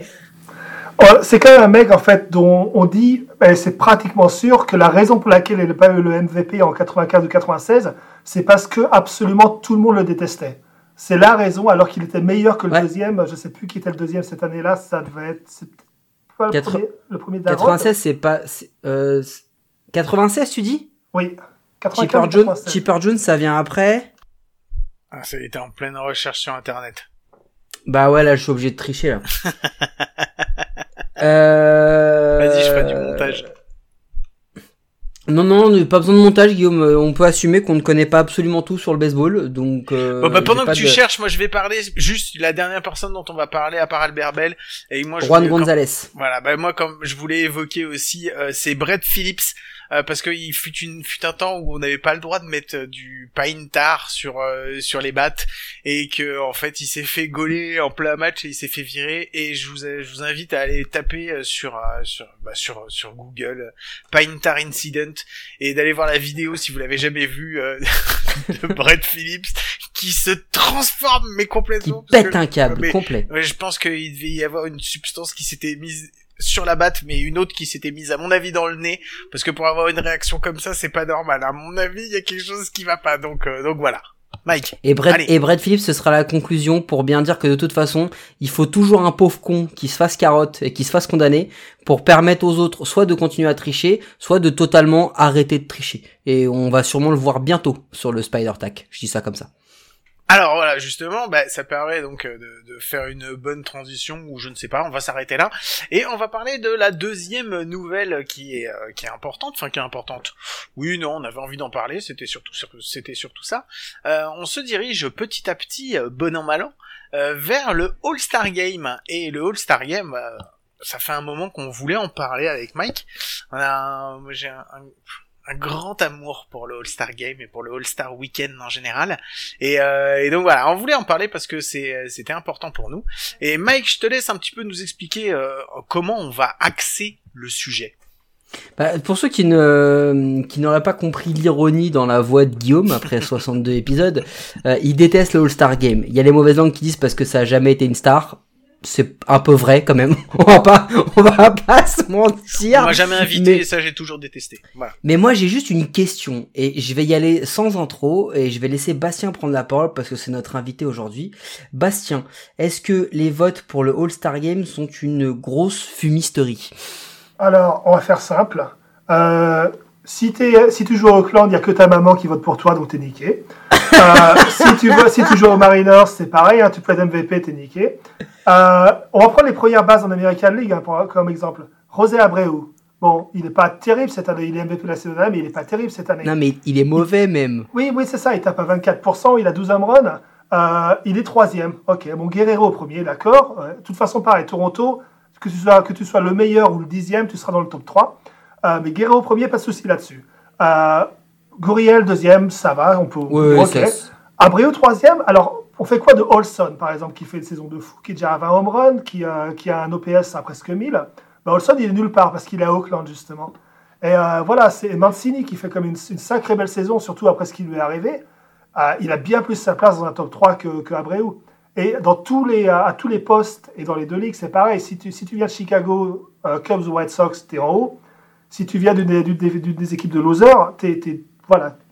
C'est quand même un mec, en fait, dont on dit, c'est pratiquement sûr que la raison pour laquelle il n'a pas eu le MVP en 95 ou 96, c'est parce que absolument tout le monde le détestait. C'est la raison, alors qu'il était meilleur que le deuxième. Je ne sais plus qui était le deuxième cette année-là. Ça devait être, c'est pas le premier d'avant. 96, c'est pas, 96, tu dis? Oui. 95, Chipper Jones, ça vient après. Ah, ça était en pleine recherche sur Internet. Bah ouais, là, je suis obligé de tricher, là. Vas-y, je fais du montage. Non, pas besoin de montage, Guillaume. On peut assumer qu'on ne connaît pas absolument tout sur le baseball, donc. Pendant que tu cherches, moi je vais parler juste la dernière personne dont on va parler à part Albert Bell et moi. Juan Gonzalez. Voilà, moi comme je voulais évoquer aussi, c'est Brett Phillips. Parce que il fut un temps où on n'avait pas le droit de mettre du pine tar sur les battes et que en fait il s'est fait gauler en plein match et il s'est fait virer et je vous invite à aller taper sur Google pine tar incident et d'aller voir la vidéo si vous l'avez jamais vue de Brett Phillips qui se transforme mais complètement qui pète un câble complet. Je pense qu'il devait y avoir une substance qui s'était mise sur la batte, mais une autre qui s'était mise, à mon avis, dans le nez, parce que pour avoir une réaction comme ça, c'est pas normal. À mon avis, il y a quelque chose qui va pas, donc voilà. Mike. Et Brett Phillips, ce sera la conclusion pour bien dire que de toute façon, il faut toujours un pauvre con qui se fasse carotte et qui se fasse condamner pour permettre aux autres soit de continuer à tricher, soit de totalement arrêter de tricher. Et on va sûrement le voir bientôt sur le Spider-Tac. Je dis ça comme ça. Alors voilà, justement, bah, ça permet donc de faire une bonne transition, ou je ne sais pas, on va s'arrêter là, et on va parler de la deuxième nouvelle qui est importante, enfin qui est importante, oui, non, on avait envie d'en parler, c'était surtout ça. On se dirige petit à petit, bon an, mal an, vers le All-Star Game, et le All-Star Game... ça fait un moment qu'on voulait en parler avec Mike. J'ai un grand amour pour le All-Star Game et pour le All-Star Weekend en général. Et donc voilà, on voulait en parler parce que c'était important pour nous. Et Mike, je te laisse un petit peu nous expliquer comment on va axer le sujet. Bah, pour ceux qui n'auraient pas compris l'ironie dans la voix de Guillaume après 62 épisodes, il déteste le All-Star Game. Il y a les mauvaises langues qui disent parce que ça a jamais été une star. C'est un peu vrai quand même. On va pas se mentir. On m'a jamais invité et ça j'ai toujours détesté. Voilà. Mais moi j'ai juste une question et je vais y aller sans intro et je vais laisser Bastien prendre la parole parce que c'est notre invité aujourd'hui. Bastien, est-ce que les votes pour le All-Star Game sont une grosse fumisterie? Alors, on va faire simple. Si tu joues au Oakland, il y a que ta maman qui vote pour toi, donc t'es niqué. Si tu joues aux Mariners, c'est pareil, hein, tu plaides MVP, t'es niqué. On reprend les premières bases en American League, hein, comme exemple. José Abreu. Bon, il n'est pas terrible cette année, il est MVP de la saison dernière, mais il n'est pas terrible cette année. Non, mais il est mauvais même. Oui, c'est ça, il tape à 24%, il a 12 home runs, il est troisième. Ok, bon, Guerrero au premier, d'accord. De toute façon, pareil, Toronto, que tu sois le meilleur ou le dixième, tu seras dans le top 3. Mais Guerrero premier, pas de souci là-dessus. Guriel deuxième, ça va, on peut. Oui, ok. Abreu troisième. Alors, on fait quoi de Olson, par exemple, qui fait une saison de fou, qui est déjà à 20 home runs, qui a un OPS à presque 1000. Bah, Olson, il est nulle part parce qu'il est à Oakland justement. Et voilà, c'est Mancini qui fait comme une sacrée belle saison, surtout après ce qui lui est arrivé. Il a bien plus sa place dans un top 3 que Abreu. Et dans à tous les postes et dans les deux ligues, c'est pareil. Si tu viens de Chicago, Cubs ou White Sox, t'es en haut. Si tu viens d'une des équipes de losers,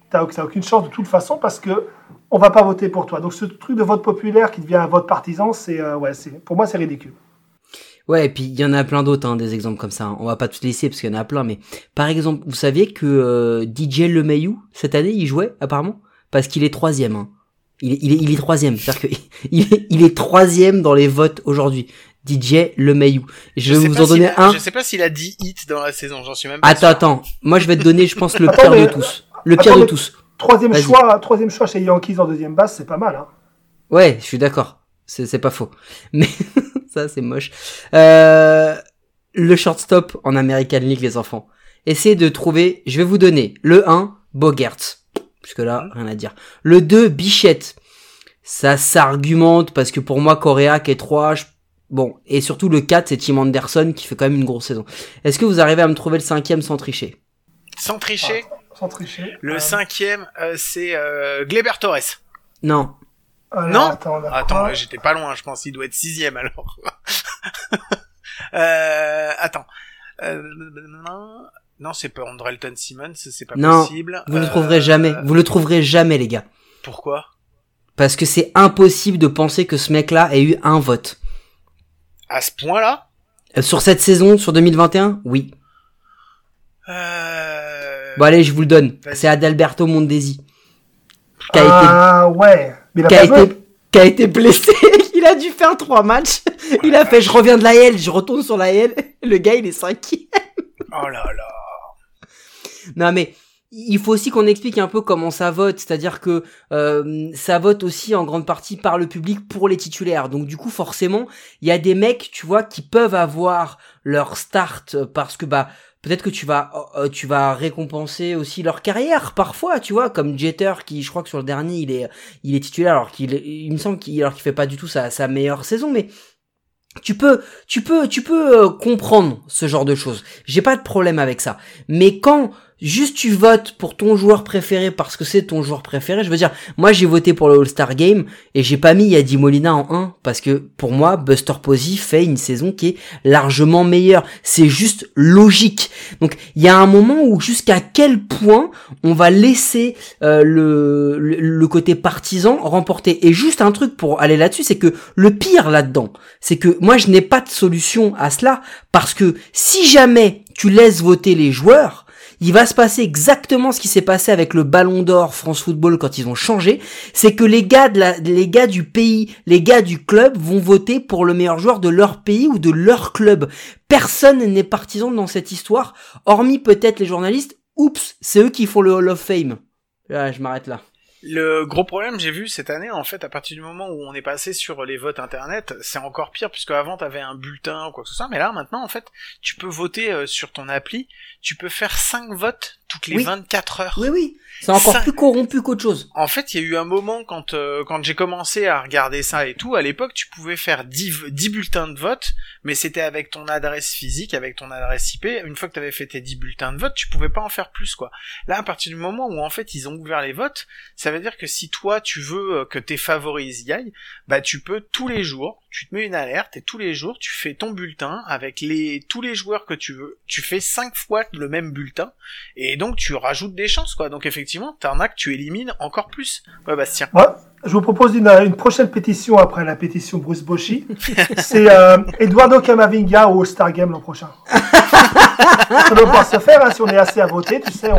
t'as aucune chance de toute façon parce que on va pas voter pour toi. Donc ce truc de vote populaire qui devient un vote partisan, pour moi c'est ridicule. Ouais, et puis il y en a plein d'autres, hein, des exemples comme ça. Hein. On va pas tous laisser parce qu'il y en a plein, mais par exemple, vous saviez que Didier Seminet cette année il jouait apparemment parce qu'il est troisième. Hein. Il est troisième, c'est-à-dire que il est troisième dans les votes aujourd'hui. Didier Seminet. Je vais vous en donner un. Je sais pas s'il a 10 hits dans la saison, j'en suis même pas sûr. Attends. Moi, je vais te donner, je pense, le pire de tous. Le pire de tous. Troisième choix chez Yankees en deuxième base, c'est pas mal, hein. Ouais, je suis d'accord. C'est pas faux. Mais, ça, c'est moche. Le shortstop en American League, les enfants. Essayez de trouver, je vais vous donner le 1, Bogaerts. Puisque là, rien à dire. Le 2, Bichette. Ça s'argumente parce que pour moi, Correa qui est 3, bon, et surtout le 4, c'est Tim Anderson qui fait quand même une grosse saison. Est-ce que vous arrivez à me trouver le 5e sans tricher ? Sans tricher. Le 5e, c'est Gleyber Torres. Non. Alors, non. Attends, j'étais pas loin, je pense qu'il doit être 6e alors. Attends. Non, c'est pas Andrelton Simmons, c'est pas possible. Non, vous ne trouverez jamais. Vous le trouverez jamais, les gars. Pourquoi ? Parce que c'est impossible de penser que ce mec-là ait eu un vote. À ce point-là? Sur cette saison, sur 2021? Oui. Bon, allez, je vous le donne. Vas-y. C'est Adalberto Mondesi. Qui a été blessé. Il a dû faire 3 matchs. Ouais, il a fait, je reviens de l'AL, je retourne sur l'AL. Le gars, il est 5e. Oh là là. Non, mais, il faut aussi qu'on explique un peu comment ça vote, c'est-à-dire que ça vote aussi en grande partie par le public pour les titulaires. Donc du coup forcément, il y a des mecs, tu vois, qui peuvent avoir leur start parce que bah peut-être que tu vas récompenser aussi leur carrière parfois, tu vois, comme Jeter qui je crois que sur le dernier, il est titulaire alors il me semble qu'il fait pas du tout sa meilleure saison, mais tu peux comprendre ce genre de choses. J'ai pas de problème avec ça. Mais quand juste tu votes pour ton joueur préféré parce que c'est ton joueur préféré. Je veux dire, moi j'ai voté pour le All-Star Game et j'ai pas mis Yadi Molina en 1 parce que pour moi Buster Posey fait une saison qui est largement meilleure. C'est juste logique. Donc il y a un moment où jusqu'à quel point on va laisser le côté partisan remporter. Et juste un truc pour aller là-dessus, c'est que le pire là-dedans, c'est que moi je n'ai pas de solution à cela parce que si jamais tu laisses voter les joueurs, il va se passer exactement ce qui s'est passé avec le Ballon d'Or France Football quand ils ont changé, c'est que les gars du pays, les gars du club vont voter pour le meilleur joueur de leur pays ou de leur club. Personne n'est partisan dans cette histoire, hormis peut-être les journalistes. Oups, c'est eux qui font le Hall of Fame. Là, je m'arrête là. Le gros problème, j'ai vu cette année, en fait, à partir du moment où on est passé sur les votes internet, c'est encore pire, puisque avant t'avais un bulletin ou quoi que ce soit, mais là, maintenant, en fait, tu peux voter sur ton appli, tu peux faire 5 votes toutes les 24 heures. Oui, oui. C'est encore plus corrompu qu'autre chose. En fait, il y a eu un moment, quand j'ai commencé à regarder ça et tout, à l'époque, tu pouvais faire 10 bulletins de vote, mais c'était avec ton adresse physique, avec ton adresse IP. Une fois que t'avais fait tes 10 bulletins de vote, tu pouvais pas en faire plus, quoi. Là, à partir du moment où, en fait, ils ont ouvert les votes, ça veut dire que si toi tu veux que tes favoris y aillent, bah tu peux tous les jours, tu te mets une alerte et tous les jours tu fais ton bulletin avec tous les joueurs que tu veux, tu fais 5 fois le même bulletin et donc tu rajoutes des chances quoi. Donc effectivement, t'en as que tu élimines encore plus. Ouais Bastien. Ouais, je vous propose une prochaine pétition après la pétition Bruce Bochy. C'est Eduardo Camavinga au All-Star Game l'an prochain. Ça doit pouvoir se faire hein, si on est assez à voter, tu sais.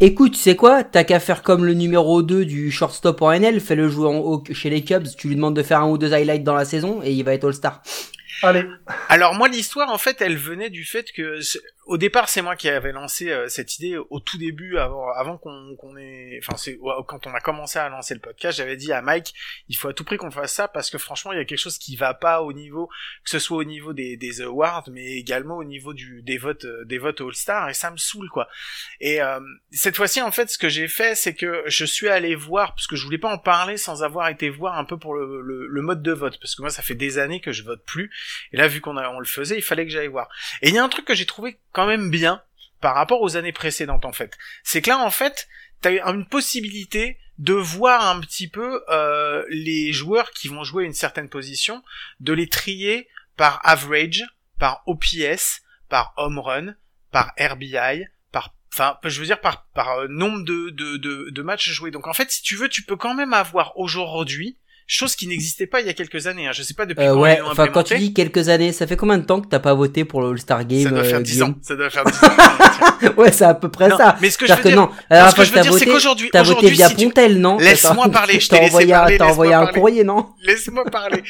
Écoute, tu sais quoi, t'as qu'à faire comme le numéro 2 du shortstop en NL, fais-le jouer chez les Cubs, tu lui demandes de faire un ou deux highlights dans la saison et il va être All-Star. Allez. Alors moi l'histoire en fait elle venait du fait que au départ c'est moi qui avais lancé cette idée au tout début avant qu'on ait quand on a commencé à lancer le podcast, j'avais dit à Mike il faut à tout prix qu'on fasse ça parce que franchement il y a quelque chose qui va pas au niveau, que ce soit au niveau des awards mais également au niveau des votes All-Star et ça me saoule quoi. Et cette fois-ci en fait ce que j'ai fait c'est que je suis allé voir parce que je voulais pas en parler sans avoir été voir un peu pour le mode de vote parce que moi ça fait des années que je vote plus. Et là, vu qu'on le faisait, il fallait que j'aille voir. Et il y a un truc que j'ai trouvé quand même bien par rapport aux années précédentes, en fait. C'est que là, en fait, t'as une possibilité de voir un petit peu les joueurs qui vont jouer une certaine position, de les trier par average, par OPS, par home run, par RBI, par nombre de matchs joués. Donc, en fait, si tu veux, tu peux quand même avoir aujourd'hui chose qui n'existait pas il y a quelques années, hein. Je sais pas depuis quand ils l'ont implémenté. Quand tu dis quelques années, ça fait combien de temps que t'as pas voté pour le All-Star Game? Ça doit faire 10 ans. Ça doit faire 10 ans. Ouais, c'est à peu près non, ça. Mais ce que c'est-à-dire je veux dire, c'est qu'aujourd'hui, t'as voté via si Pontel, tu... non? Laisse-moi parler, je t'ai laissé parler. T'as envoyé un courrier, non? Laisse-moi parler.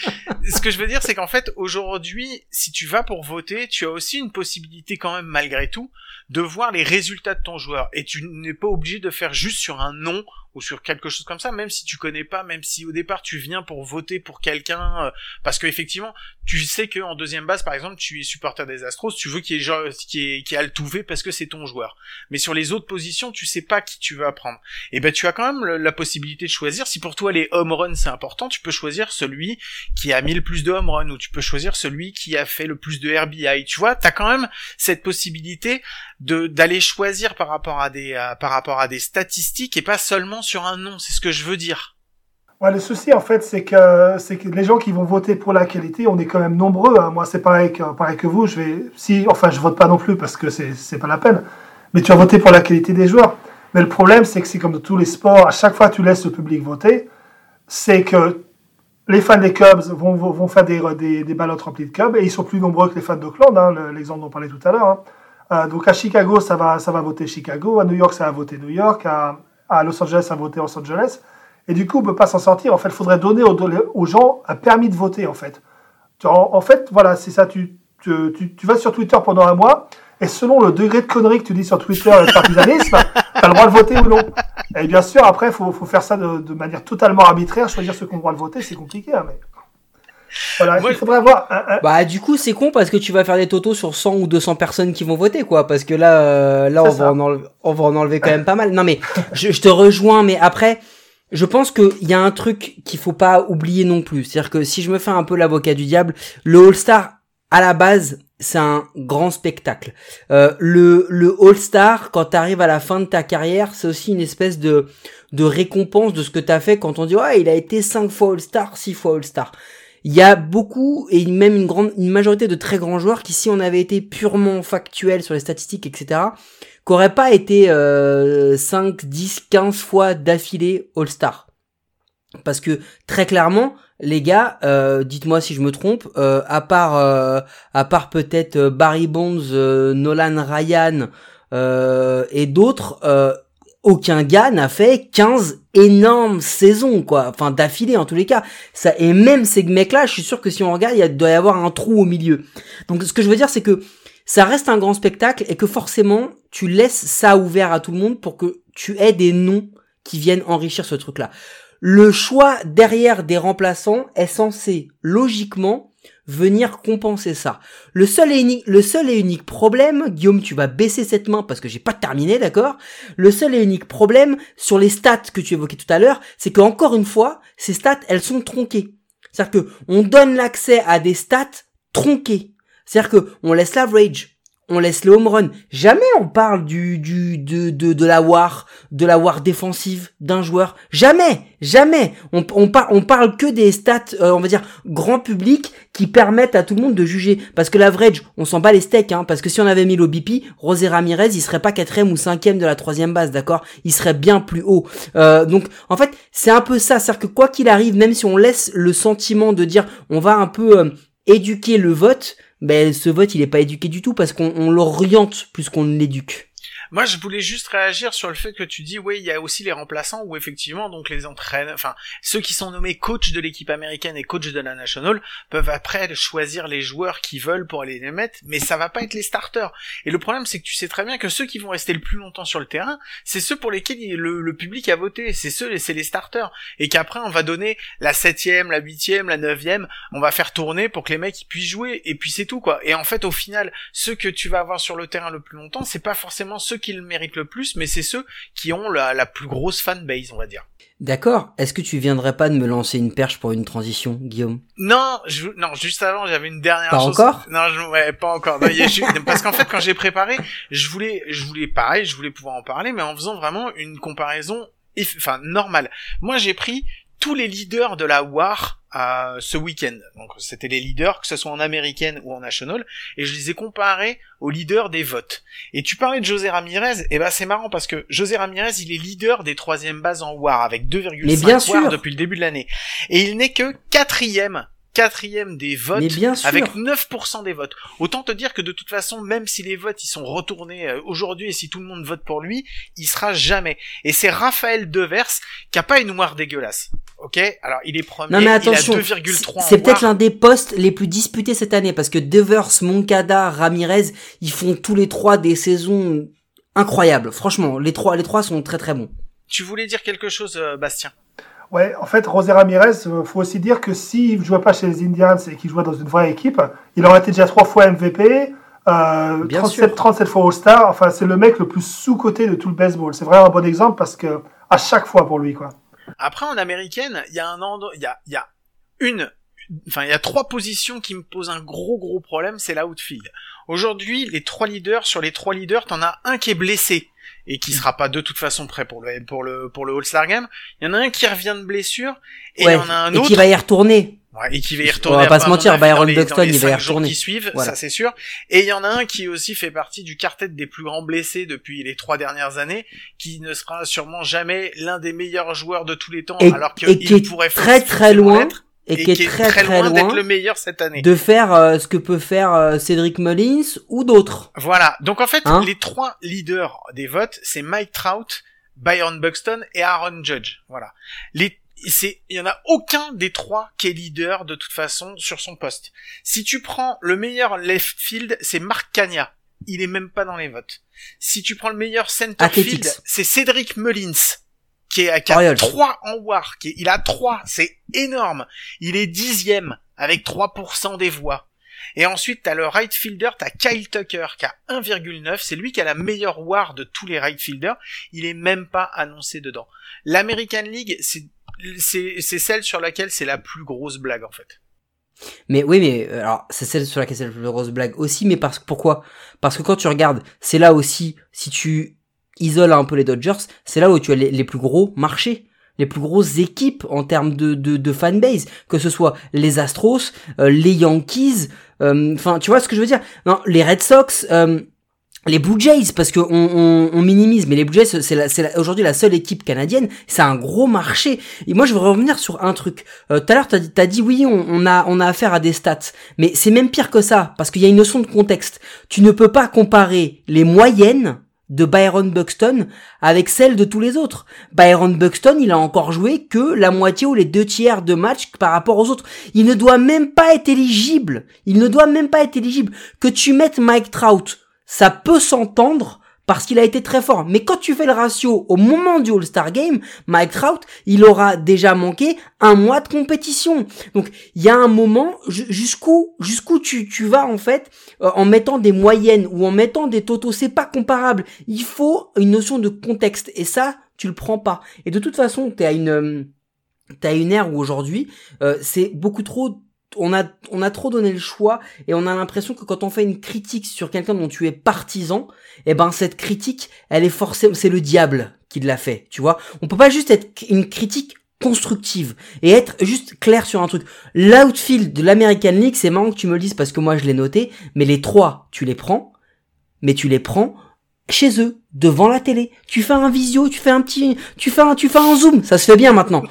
Ce que je veux dire, c'est qu'en fait, aujourd'hui, si tu vas pour voter, tu as aussi une possibilité quand même, malgré tout, de voir les résultats de ton joueur. Et tu n'es pas obligé de faire juste sur un nom ou sur quelque chose comme ça, même si tu connais pas, même si au départ tu viens pour voter pour quelqu'un, parce que effectivement, tu sais que en deuxième base, par exemple, tu es supporter des Astros, tu veux qu'il y ait Altuve parce que c'est ton joueur. Mais sur les autres positions, tu sais pas qui tu vas prendre. Et ben, tu as quand même la possibilité de choisir. Si pour toi les home runs c'est important, tu peux choisir celui qui a mis le plus de home runs, ou tu peux choisir celui qui a fait le plus de RBI. Tu vois, t'as quand même cette possibilité d'aller choisir par rapport à des statistiques et pas seulement sur un nom, c'est ce que je veux dire. Ouais, le souci en fait c'est que les gens qui vont voter pour la qualité, on est quand même nombreux hein. Moi c'est pareil que vous, je vote pas non plus parce que c'est pas la peine. Mais tu as voté pour la qualité des joueurs. Mais le problème c'est que c'est comme dans tous les sports, à chaque fois que tu laisses le public voter, c'est que les fans des Cubs vont faire des ballots remplis de Cubs et ils sont plus nombreux que les fans d'Oakland hein, l'exemple dont on parlait tout à l'heure hein. Donc à Chicago, ça va voter Chicago, à New York, ça va voter New York, à Los Angeles, ça va voter Los Angeles, et du coup, on ne peut pas s'en sortir. En fait, il faudrait donner aux gens un permis de voter, en fait. En fait, voilà, c'est ça, tu vas sur Twitter pendant un mois, et selon le degré de connerie que tu dis sur Twitter et le partisanisme, tu as le droit de voter ou non. Et bien sûr, après, il faut faire ça de manière totalement arbitraire, choisir ceux qui ont le droit de voter, c'est compliqué, hein, mais... Voilà, ouais. Il faudrait avoir Bah du coup c'est con parce que tu vas faire des totos sur 100 ou 200 personnes qui vont voter quoi. Parce que là, on va en enlever quand même pas mal. Non mais je te rejoins, mais après je pense que il y a un truc qu'il faut pas oublier non plus. C'est-à-dire que si je me fais un peu l'avocat du diable, le All-Star à la base c'est un grand spectacle. Le All-Star, quand t'arrives à la fin de ta carrière, c'est aussi une espèce de récompense de ce que t'as fait. Quand on dit ouais, il a été 5 fois All-Star, 6 fois All-Star. Il y a beaucoup, et même une majorité de très grands joueurs qui, si on avait été purement factuel sur les statistiques, etc., qu'aurait pas été 5, 10, 15 fois d'affilée All-Star. Parce que très clairement, les gars, dites-moi si je me trompe, à part peut-être Barry Bonds, Nolan Ryan et d'autres, aucun gars n'a fait 15 énormes saisons, quoi. Enfin, d'affilée, en tous les cas. Ça, et même ces mecs-là, je suis sûr que si on regarde, il doit y avoir un trou au milieu. Donc, ce que je veux dire, c'est que ça reste un grand spectacle et que forcément, tu laisses ça ouvert à tout le monde pour que tu aies des noms qui viennent enrichir ce truc-là. Le choix derrière des remplaçants est censé, logiquement, venir compenser ça. Le seul et unique problème, Guillaume, tu vas baisser cette main parce que j'ai pas terminé, d'accord? Le seul et unique problème sur les stats que tu évoquais tout à l'heure, c'est que encore une fois, ces stats, elles sont tronquées. C'est-à-dire que on donne l'accès à des stats tronquées. C'est-à-dire que on laisse l'average, on laisse le home run. Jamais on parle de la war défensive d'un joueur. Jamais. On parle que des stats, on va dire grand public, qui permettent à tout le monde de juger. Parce que l'average, on s'en bat les steaks, hein. Parce que si on avait mis l'OBP, José Ramirez, il serait pas 4e ou 5e de la 3e base, d'accord? Il serait bien plus haut. Donc, en fait, c'est un peu ça. C'est-à-dire que quoi qu'il arrive, même si on laisse le sentiment de dire, on va un peu éduquer le vote. Ben, ce vote, il est pas éduqué du tout parce qu'on l'oriente plus qu'on l'éduque. Moi, je voulais juste réagir sur le fait que tu dis, oui, il y a aussi les remplaçants où effectivement, donc les entraîneurs, enfin, ceux qui sont nommés coach de l'équipe américaine et coach de la national peuvent après choisir les joueurs qu'ils veulent pour aller les mettre, mais ça va pas être les starters. Et le problème, c'est que tu sais très bien que ceux qui vont rester le plus longtemps sur le terrain, c'est ceux pour lesquels le public a voté, c'est les starters. Et qu'après, on va donner la 7e, la 8e, la 9e, on va faire tourner pour que les mecs ils puissent jouer, et puis c'est tout, quoi. Et en fait, au final, ceux que tu vas avoir sur le terrain le plus longtemps, c'est pas forcément ceux qui le méritent le plus, mais c'est ceux qui ont la plus grosse fanbase, on va dire. D'accord. Est-ce que tu viendrais pas de me lancer une perche pour une transition, Guillaume? Non, juste avant, j'avais une dernière chose. Pas encore? Non, pas encore. Non, parce qu'en fait, quand j'ai préparé, je voulais pouvoir en parler, mais en faisant vraiment une comparaison, normale. Moi, j'ai pris tous les leaders de la WAR ce week-end. Donc, c'était les leaders, que ce soit en américaine ou en national, et je les ai comparés aux leaders des votes. Et tu parlais de José Ramirez, et ben c'est marrant parce que José Ramirez, il est leader des 3e bases en WAR, avec 2,5 WAR depuis le début de l'année. Et il n'est que 4e des votes, avec 9% des votes. Autant te dire que de toute façon, même si les votes ils sont retournés aujourd'hui et si tout le monde vote pour lui, il sera jamais. Et c'est Raphaël Devers qui a pas une WAR dégueulasse. Ok, alors il est premier. Non mais attention, il a 2,3 c'est peut-être l'un des postes les plus disputés cette année parce que Devers, Moncada, Ramirez, ils font tous les trois des saisons incroyables. Franchement, les trois sont très très bons. Tu voulais dire quelque chose, Bastien? Ouais, en fait, José Ramirez, faut aussi dire que s'il jouait pas chez les Indians et qu'il jouait dans une vraie équipe, il aurait été déjà 3 fois MVP, 37 fois All-Star. Enfin, c'est le mec le plus sous-coté de tout le baseball. C'est vraiment un bon exemple parce que à chaque fois pour lui, quoi. Après, en américaine, il y a 3 positions qui me posent un gros problème, c'est l'outfield. Aujourd'hui, les 3 leaders, sur les 3 leaders, t'en as un qui est blessé et qui sera pas de toute façon prêt pour le All-Star Game. Il y en a un qui revient de blessure et il y en a un autre qui va y retourner. Ouais, et qui va y retourner. On va pas se mentir, Byron Buxton, il va y retourner. Qui suivent, voilà. Ça c'est sûr. Et il y en a un qui aussi fait partie du quartet des plus grands blessés depuis les 3 dernières années, qui ne sera sûrement jamais l'un des meilleurs joueurs de tous les temps, alors qu'il pourrait très loin. Et qui est très loin d'être le meilleur cette année. De faire ce que peut faire Cédric Mullins ou d'autres. Voilà. Donc en fait, les 3 leaders des votes, c'est Mike Trout, Byron Buxton et Aaron Judge. Voilà. Il y en a aucun des 3 qui est leader de toute façon sur son poste. Si tu prends le meilleur left field, c'est Mark Cagna. Il est même pas dans les votes. Si tu prends le meilleur center field, c'est Cédric Mullins. Qui a 3 en WAR, il a 3, c'est énorme. Il est 10e avec 3% des voix. Et ensuite, t'as le right fielder, t'as Kyle Tucker qui a 1,9, c'est lui qui a la meilleure WAR de tous les right fielders. Il est même pas annoncé dedans. L'American League, c'est celle sur laquelle c'est la plus grosse blague en fait. Mais oui, mais alors c'est celle sur laquelle c'est la plus grosse blague aussi, mais pourquoi ? Parce que quand tu regardes, c'est là aussi, si tu isoles un peu les Dodgers, c'est là où tu as les plus gros marchés, les plus grosses équipes en termes de fanbase, que ce soit les Astros, les Yankees, enfin tu vois ce que je veux dire ? Non, les Red Sox, les Blue Jays, parce que on minimise, mais les Blue Jays c'est aujourd'hui la seule équipe canadienne, c'est un gros marché. Et moi je veux revenir sur un truc. Tout à l'heure t'as dit oui, on a affaire à des stats, mais c'est même pire que ça, parce qu'il y a une notion de contexte. Tu ne peux pas comparer les moyennes de Byron Buxton avec celle de tous les autres. Byron Buxton, il a encore joué que la moitié ou les 2/3 de match par rapport aux autres. Il ne doit même pas être éligible. Que tu mettes Mike Trout, ça peut s'entendre parce qu'il a été très fort. Mais quand tu fais le ratio au moment du All-Star Game, Mike Trout, il aura déjà manqué un mois de compétition. Donc, il y a un moment, jusqu'où tu vas, en fait, en mettant des moyennes ou en mettant des totaux, c'est pas comparable. Il faut une notion de contexte. Et ça, tu le prends pas. Et de toute façon, t'as une ère où aujourd'hui, c'est beaucoup trop... On a trop donné le choix, et on a l'impression que quand on fait une critique sur quelqu'un dont tu es partisan, eh ben cette critique, elle est forcément, c'est le diable qui l'a fait, tu vois. On peut pas juste être une critique constructive et être juste clair sur un truc. L'outfield de l'American League, c'est marrant que tu me le dises parce que moi je l'ai noté, mais les trois, tu les prends chez eux, devant la télé. Tu fais un visio, tu fais un zoom, ça se fait bien maintenant.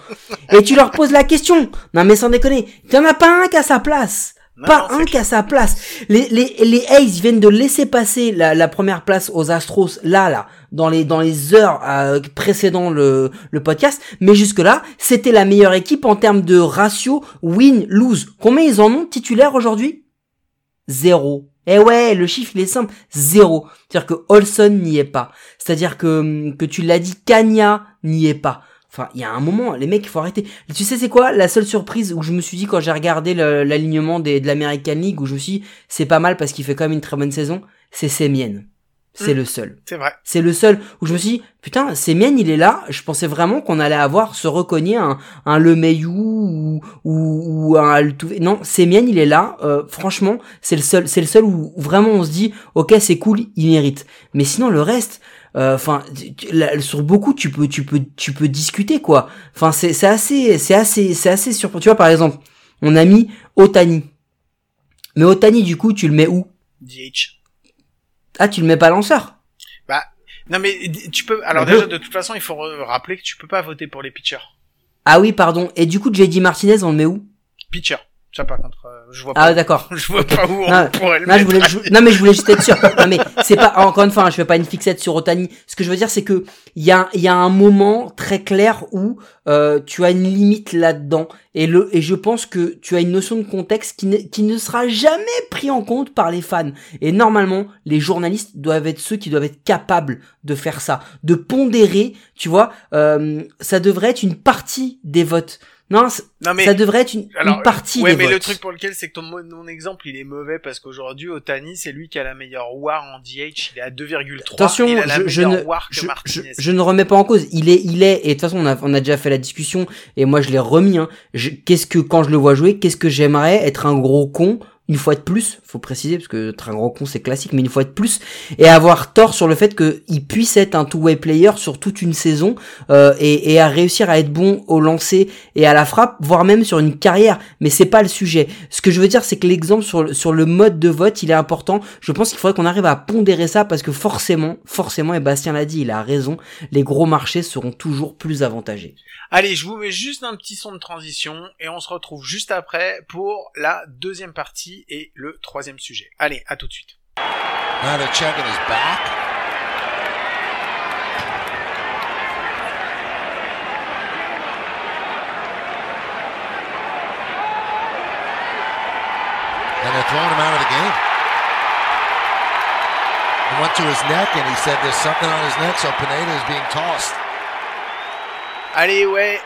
Et tu leur poses la question. Non mais sans déconner, t'en as pas un qu'à sa place. Les A's viennent de laisser passer la première place aux Astros là dans les heures précédant le podcast, mais jusque là c'était la meilleure équipe en termes de ratio win lose. Combien ils en ont titulaire aujourd'hui? 0. Eh ouais, le chiffre il est simple, 0. C'est-à-dire que Olson n'y est pas. C'est-à-dire que tu l'as dit, Kanya n'y est pas. Enfin, il y a un moment, les mecs, il faut arrêter. Tu sais c'est quoi la seule surprise où je me suis dit quand j'ai regardé l'alignement de l'American League, où je me suis dit, c'est pas mal parce qu'il fait quand même une très bonne saison, c'est Semien. C'est le seul. C'est vrai. C'est le seul où je me suis dit, putain, Semien, il est là. Je pensais vraiment qu'on allait avoir, se recogner un Lemayou ou un Altuve. Non, Semien, il est là. Franchement, c'est le seul où vraiment on se dit, ok, c'est cool, il mérite. Mais sinon, le reste, enfin, sur beaucoup, tu peux discuter, quoi. Enfin, c'est assez surprenant. Tu vois, par exemple, on a mis Otani. Mais Otani, du coup, tu le mets où? DH. Ah, tu le mets pas lanceur? Bah, non mais tu peux. Alors déjà, de toute façon, il faut rappeler que tu peux pas voter pour les pitchers. Ah oui, pardon. Et du coup, JD Martinez, on le met où? Pitcher. Ça par contre, je vois pas. Ah d'accord. Je vois pas où on pourrait le mettre. Non mais je voulais juste être sûr. Non mais c'est pas. Encore une fois, je fais pas une fixette sur Otani. Ce que je veux dire, c'est que il y a un moment très clair où tu as une limite là-dedans. Et je pense que tu as une notion de contexte qui ne sera jamais pris en compte par les fans. Et normalement, les journalistes doivent être ceux qui doivent être capables de faire ça, de pondérer. Tu vois, ça devrait être une partie des votes. Non, mais ça devrait être une partie des votes. Ouais, mais le truc pour lequel c'est que mon exemple, il est mauvais parce qu'aujourd'hui, Otani, c'est lui qui a la meilleure WAR en DH, il est à 2,3. Attention, il a la meilleure WAR que Martinez. Je ne remets pas en cause. Il est, et de toute façon, on a déjà fait la discussion, et moi, je l'ai remis, hein. Quand je le vois jouer, qu'est-ce que j'aimerais être un gros con? Une fois de plus, faut préciser, parce que être un gros con c'est classique, mais une fois de plus, et avoir tort sur le fait qu'il puisse être un two-way player sur toute une saison, et à réussir à être bon au lancer et à la frappe, voire même sur une carrière, mais c'est pas le sujet. Ce que je veux dire, c'est que l'exemple sur le mode de vote, il est important. Je pense qu'il faudrait qu'on arrive à pondérer ça, parce que forcément, et Bastien l'a dit, il a raison, les gros marchés seront toujours plus avantagés. Allez, je vous mets juste un petit son de transition, et on se retrouve juste après pour la deuxième partie et le troisième sujet. Allez, à tout de suite. Now they're checking his back. And they're throwing him out of the game. He went to his neck and he said there's something on his neck, so Pineda is being tossed. Allez, ouais.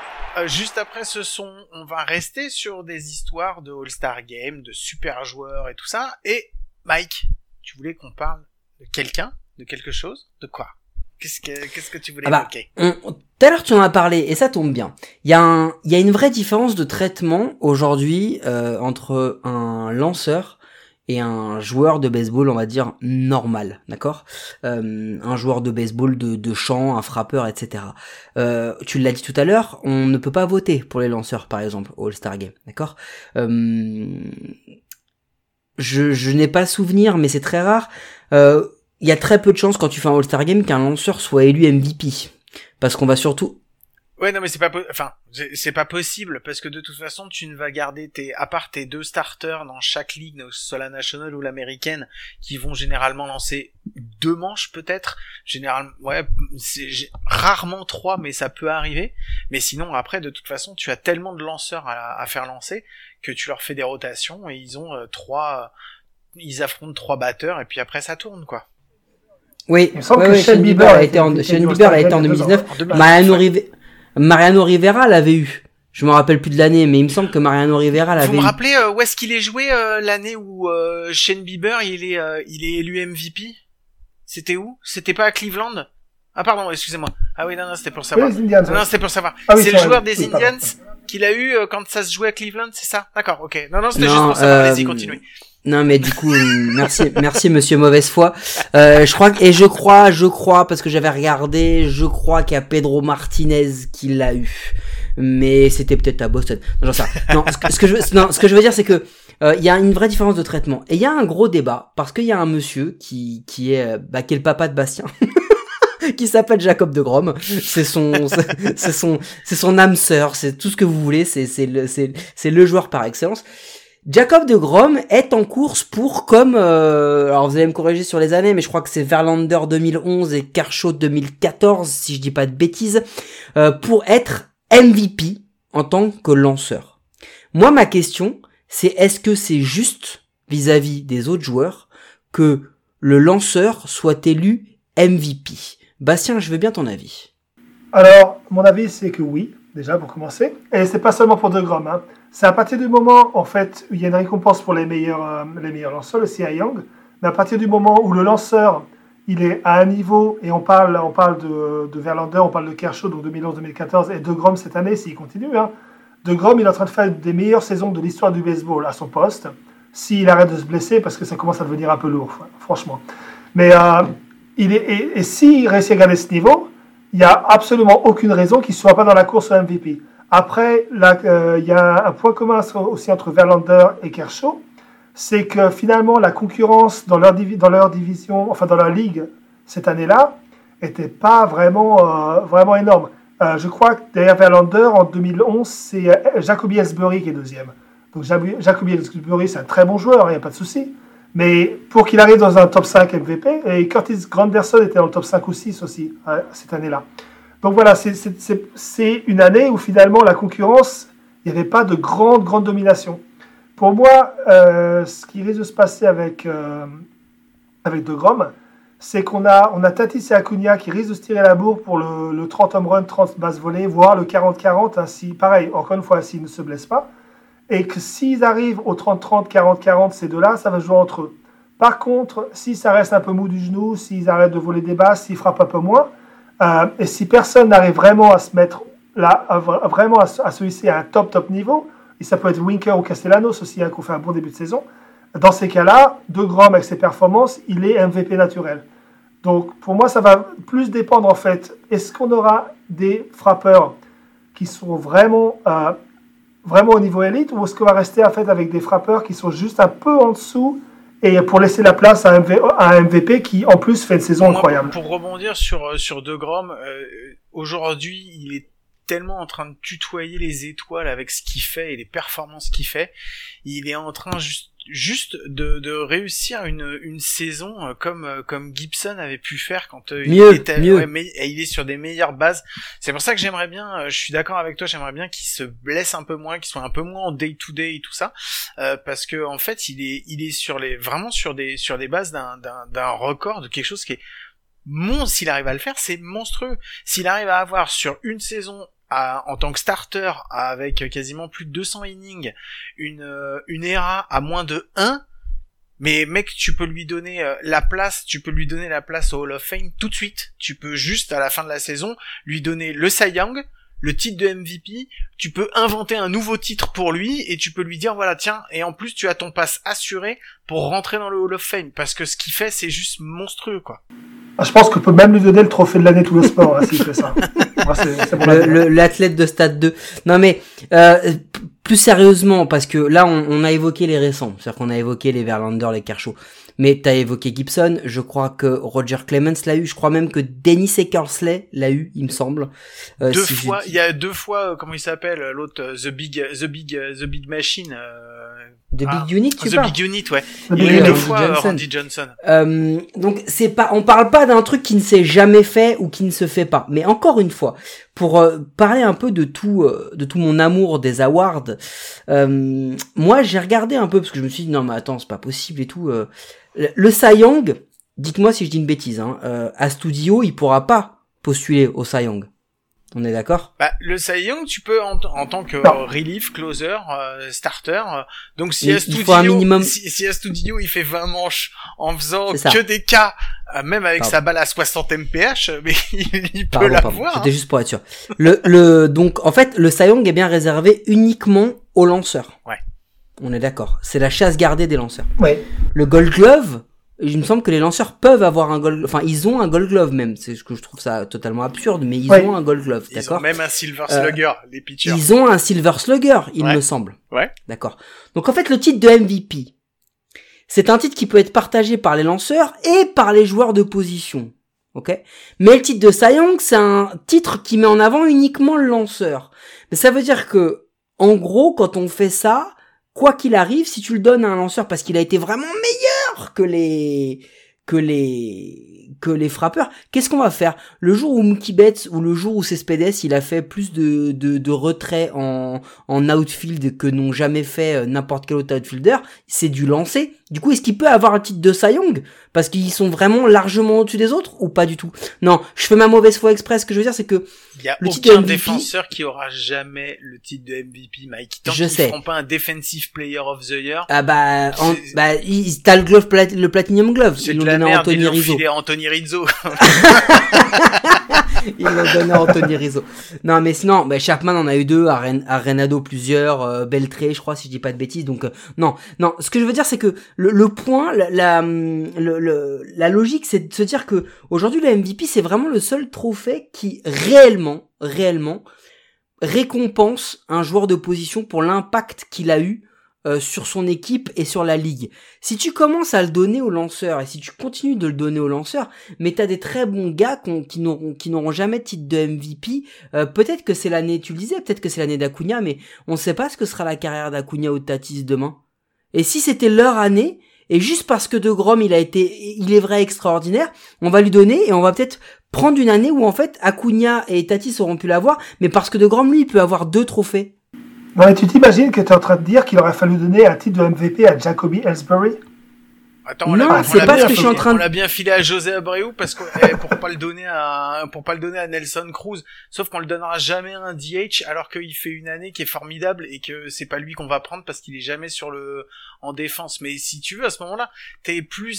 Juste après ce son, on va rester sur des histoires de All-Star Game, de super joueurs et tout ça. Et Mike, tu voulais qu'on parle de quelqu'un, de quelque chose, de quoi ? Qu'est-ce que tu voulais évoquer? Tout à l'heure, tu en as parlé, et ça tombe bien. Il y a une vraie différence de traitement aujourd'hui entre un lanceur et un joueur de baseball, on va dire, normal, d'accord ? Un joueur de baseball de champ, un frappeur, etc. Tu l'as dit tout à l'heure, on ne peut pas voter pour les lanceurs, par exemple, au All-Star Game, d'accord ? Je n'ai pas souvenir, mais c'est très rare. Il y a très peu de chances quand tu fais un All-Star Game qu'un lanceur soit élu MVP. Parce qu'on va surtout... Ouais, non, mais c'est pas possible, parce que de toute façon, tu ne vas garder à part tes deux starters dans chaque ligue, soit la nationale ou l'américaine, qui vont généralement lancer 2 manches, peut-être. Généralement, ouais, rarement 3, mais ça peut arriver. Mais sinon, après, de toute façon, tu as tellement de lanceurs à faire lancer que tu leur fais des rotations et ils ont ils affrontent 3 batteurs et puis après, ça tourne, quoi. Oui, Shane Bieber a été en 2019. Mariano Rivera l'avait eu. Je me rappelle plus de l'année, mais il me semble que Mariano Rivera l'avait eu. Vous me rappelez où est-ce qu'il est joué l'année où Shane Bieber il est élu MVP? C'était où? C'était pas à Cleveland? Ah pardon, excusez-moi. Ah oui, non, c'était pour savoir. Oui, Indians, non, c'était pour savoir. Ah, oui, c'est le joueur des Indians qu'il a eu quand ça se jouait à Cleveland, c'est ça? D'accord, ok. Non, c'était juste pour savoir. Allez-y, continuez. Non mais du coup merci monsieur mauvaise foi. Je crois parce que j'avais regardé, je crois qu'il y a Pedro Martinez qui l'a eu. Mais c'était peut-être à Boston. Non, j'en sais rien. Non, ce que je veux dire c'est que il y a une vraie différence de traitement et il y a un gros débat parce qu'il y a un monsieur qui est le papa de Bastien. Qui s'appelle Jacob DeGrom, c'est son âme sœur, c'est tout ce que vous voulez, c'est le joueur par excellence. Jacob DeGrom est en course pour alors vous allez me corriger sur les années, mais je crois que c'est Verlander 2011 et Kershaw 2014, si je dis pas de bêtises, pour être MVP en tant que lanceur. Moi, ma question, c'est est-ce que c'est juste vis-à-vis des autres joueurs que le lanceur soit élu MVP? Bastien, je veux bien ton avis. Alors, mon avis, c'est que oui, déjà pour commencer, et c'est pas seulement pour DeGrom, hein. C'est à partir du moment, en fait, où il y a une récompense pour les meilleurs lanceurs, le Cy Young, mais à partir du moment où le lanceur, il est à un niveau, et on parle de Verlander, on parle de Kershaw, donc 2011-2014, et DeGrom cette année, s'il continue, hein, DeGrom, il est en train de faire des meilleures saisons de l'histoire du baseball à son poste, s'il arrête de se blesser, parce que ça commence à devenir un peu lourd, franchement. Mais s'il réussit à garder ce niveau, il n'y a absolument aucune raison qu'il ne soit pas dans la course au MVP. Après, il y a un point commun aussi entre Verlander et Kershaw, c'est que finalement la concurrence dans leur division, enfin dans leur ligue cette année-là, n'était pas vraiment énorme. Je crois que derrière Verlander en 2011, c'est Jacoby Ellsbury qui est deuxième. Donc Jacoby Ellsbury, c'est un très bon joueur, il n'y a pas de souci. Mais pour qu'il arrive dans un top 5 MVP, et Curtis Granderson était dans le top 5 ou 6 aussi cette année-là. Donc voilà, c'est une année où finalement la concurrence, il n'y avait pas de grande domination. Pour moi, ce qui risque de se passer avec DeGrom, c'est qu'on a Tatis et Acuna qui risquent de se tirer la bourre pour le 30 home run, 30 bases volées, voire le 40-40, hein, pareil, encore une fois, s'ils ne se blessent pas. Et que s'ils arrivent au 30-30, 40-40, ces deux-là, ça va jouer entre eux. Par contre, si ça reste un peu mou du genou, s'ils arrêtent de voler des bases, s'ils frappent un peu moins... et si personne n'arrive vraiment à se mettre là, vraiment à se hisser à un top niveau, et ça peut être Winker ou Castellanos aussi, hein, qu'on fait un bon début de saison, dans ces cas-là, DeGrom avec ses performances, il est MVP naturel. Donc pour moi, ça va plus dépendre en fait, est-ce qu'on aura des frappeurs qui sont vraiment au niveau élite, ou est-ce qu'on va rester en fait avec des frappeurs qui sont juste un peu en dessous, et pour laisser la place à un MVP qui, en plus, fait une saison incroyable. Pour rebondir sur DeGrom, aujourd'hui, il est tellement en train de tutoyer les étoiles avec ce qu'il fait et les performances qu'il fait. Il est en train juste de réussir une saison comme Gibson avait pu faire quand il est sur des meilleures bases. C'est pour ça que j'aimerais bien, je suis d'accord avec toi, j'aimerais bien qu'il se blesse un peu moins, qu'il soit un peu moins en day to day et tout ça, parce que en fait il est sur des bases d'un record, de quelque chose qui est s'il arrive à le faire, c'est monstrueux. S'il arrive à avoir sur une saison en tant que starter, avec quasiment plus de 200 innings, une ERA à moins de 1, Mais mec, tu peux lui donner la place, tu peux lui donner la place au Hall of Fame tout de suite. Tu peux juste, à la fin de la saison, lui donner le Cy Young, le titre de MVP, tu peux inventer un nouveau titre pour lui, et tu peux lui dire, voilà, tiens, et en plus, tu as ton pass assuré pour rentrer dans le Hall of Fame, parce que ce qu'il fait, c'est juste monstrueux, quoi. Ah, je pense qu'on peut même lui donner le trophée de l'année tous les sports, là, s'il fait ça. Moi, c'est bon, l'athlète de stade 2. Non, mais, plus sérieusement, parce que là, on a évoqué les récents. C'est-à-dire qu'on a évoqué les Verlander, les Kershaw. Mais t'as évoqué Gibson, je crois que Roger Clemens l'a eu, je crois même que Dennis Eckersley l'a eu, il me semble. Il y a deux fois, comment il s'appelle, l'autre, The Big Machine. Big Unit, tu parles. The Big Unit, ouais. Il l'a eu deux fois, Randy Johnson. Donc c'est pas, on parle pas d'un truc qui ne s'est jamais fait ou qui ne se fait pas. Mais encore une fois, pour parler un peu de tout mon amour des awards, moi j'ai regardé un peu parce que je me suis dit non mais attends c'est pas possible et tout. Le Cy Young, dites-moi si je dis une bêtise, hein, Astudillo, il pourra pas postuler au Cy Young. On est d'accord? Bah, le Cy Young, tu peux, en tant que relief, closer, starter, donc si Astudillo, si Astudillo, il fait 20 manches en faisant que des cas, même avec sa balle à 60 mph, mais il peut l'avoir. C'était juste pour être sûr. Donc, en fait, le Cy Young est bien réservé uniquement aux lanceurs. Ouais. On est d'accord. C'est la chasse gardée des lanceurs. Ouais. Le Gold Glove, il me semble que les lanceurs peuvent avoir un Gold, enfin, ils ont un Gold Glove même. C'est ce que je trouve ça totalement absurde, mais ils ont un Gold Glove, d'accord? Ils ont même un Silver Slugger, les pitchers. Ils ont un Silver Slugger, il me semble. Ouais. D'accord. Donc, en fait, le titre de MVP, c'est un titre qui peut être partagé par les lanceurs et par les joueurs de position. OK? Mais le titre de Cy Young, c'est un titre qui met en avant uniquement le lanceur. Mais ça veut dire que, en gros, quand on fait ça, quoi qu'il arrive, si tu le donnes à un lanceur parce qu'il a été vraiment meilleur que les frappeurs, qu'est-ce qu'on va faire? Le jour où Mookie Betts ou le jour où Cespedes, il a fait plus de retraits en outfield que n'ont jamais fait n'importe quel autre outfielder, c'est du lancer. Du coup, est-ce qu'il peut avoir un titre de Cy Young? Parce qu'ils sont vraiment largement au-dessus des autres ou pas du tout? Non, je fais ma mauvaise foi exprès. Ce que je veux dire, c'est que il y a aucun défenseur qui aura jamais le titre de MVP, Mike. Tant qu'ils feront pas un Defensive Player of the Year. Ah bah, t'as le glove, le Platinum Glove. C'est de la merde. Ils l'ont filé à Anthony Rizzo. Ils l'ont donné à Anthony Rizzo. Non, mais sinon, Chapman en a eu deux, Arenado plusieurs, Beltré, je crois, si je dis pas de bêtises. Donc, non. Ce que je veux dire, c'est que le point, la logique, c'est de se dire que aujourd'hui, le MVP, c'est vraiment le seul trophée qui réellement récompense un joueur de position pour l'impact qu'il a eu sur son équipe et sur la ligue. Si tu commences à le donner aux lanceurs et si tu continues de le donner aux lanceurs, mais t'as des très bons gars qui n'auront jamais de titre de MVP, peut-être que c'est l'année, tu le disais, peut-être que c'est l'année d'Acuna, mais on sait pas ce que sera la carrière d'Acuna ou de Tatis demain. Et si c'était leur année, et juste parce que DeGrom, il est vrai extraordinaire, on va lui donner et on va peut-être prendre une année où en fait Acuna et Tatis auront pu l'avoir, mais parce que DeGrom, lui, il peut avoir deux trophées. Non, mais tu t'imagines que t'es en train de dire qu'il aurait fallu donner un titre de MVP à Jacoby Ellsbury? Attends, non, c'est pas ce que je suis en train de... On l'a bien filé à José Abreu parce que, pour pas le donner à Nelson Cruz. Sauf qu'on le donnera jamais à un DH alors qu'il fait une année qui est formidable et que c'est pas lui qu'on va prendre parce qu'il est jamais en défense. Mais si tu veux, à ce moment-là, t'es plus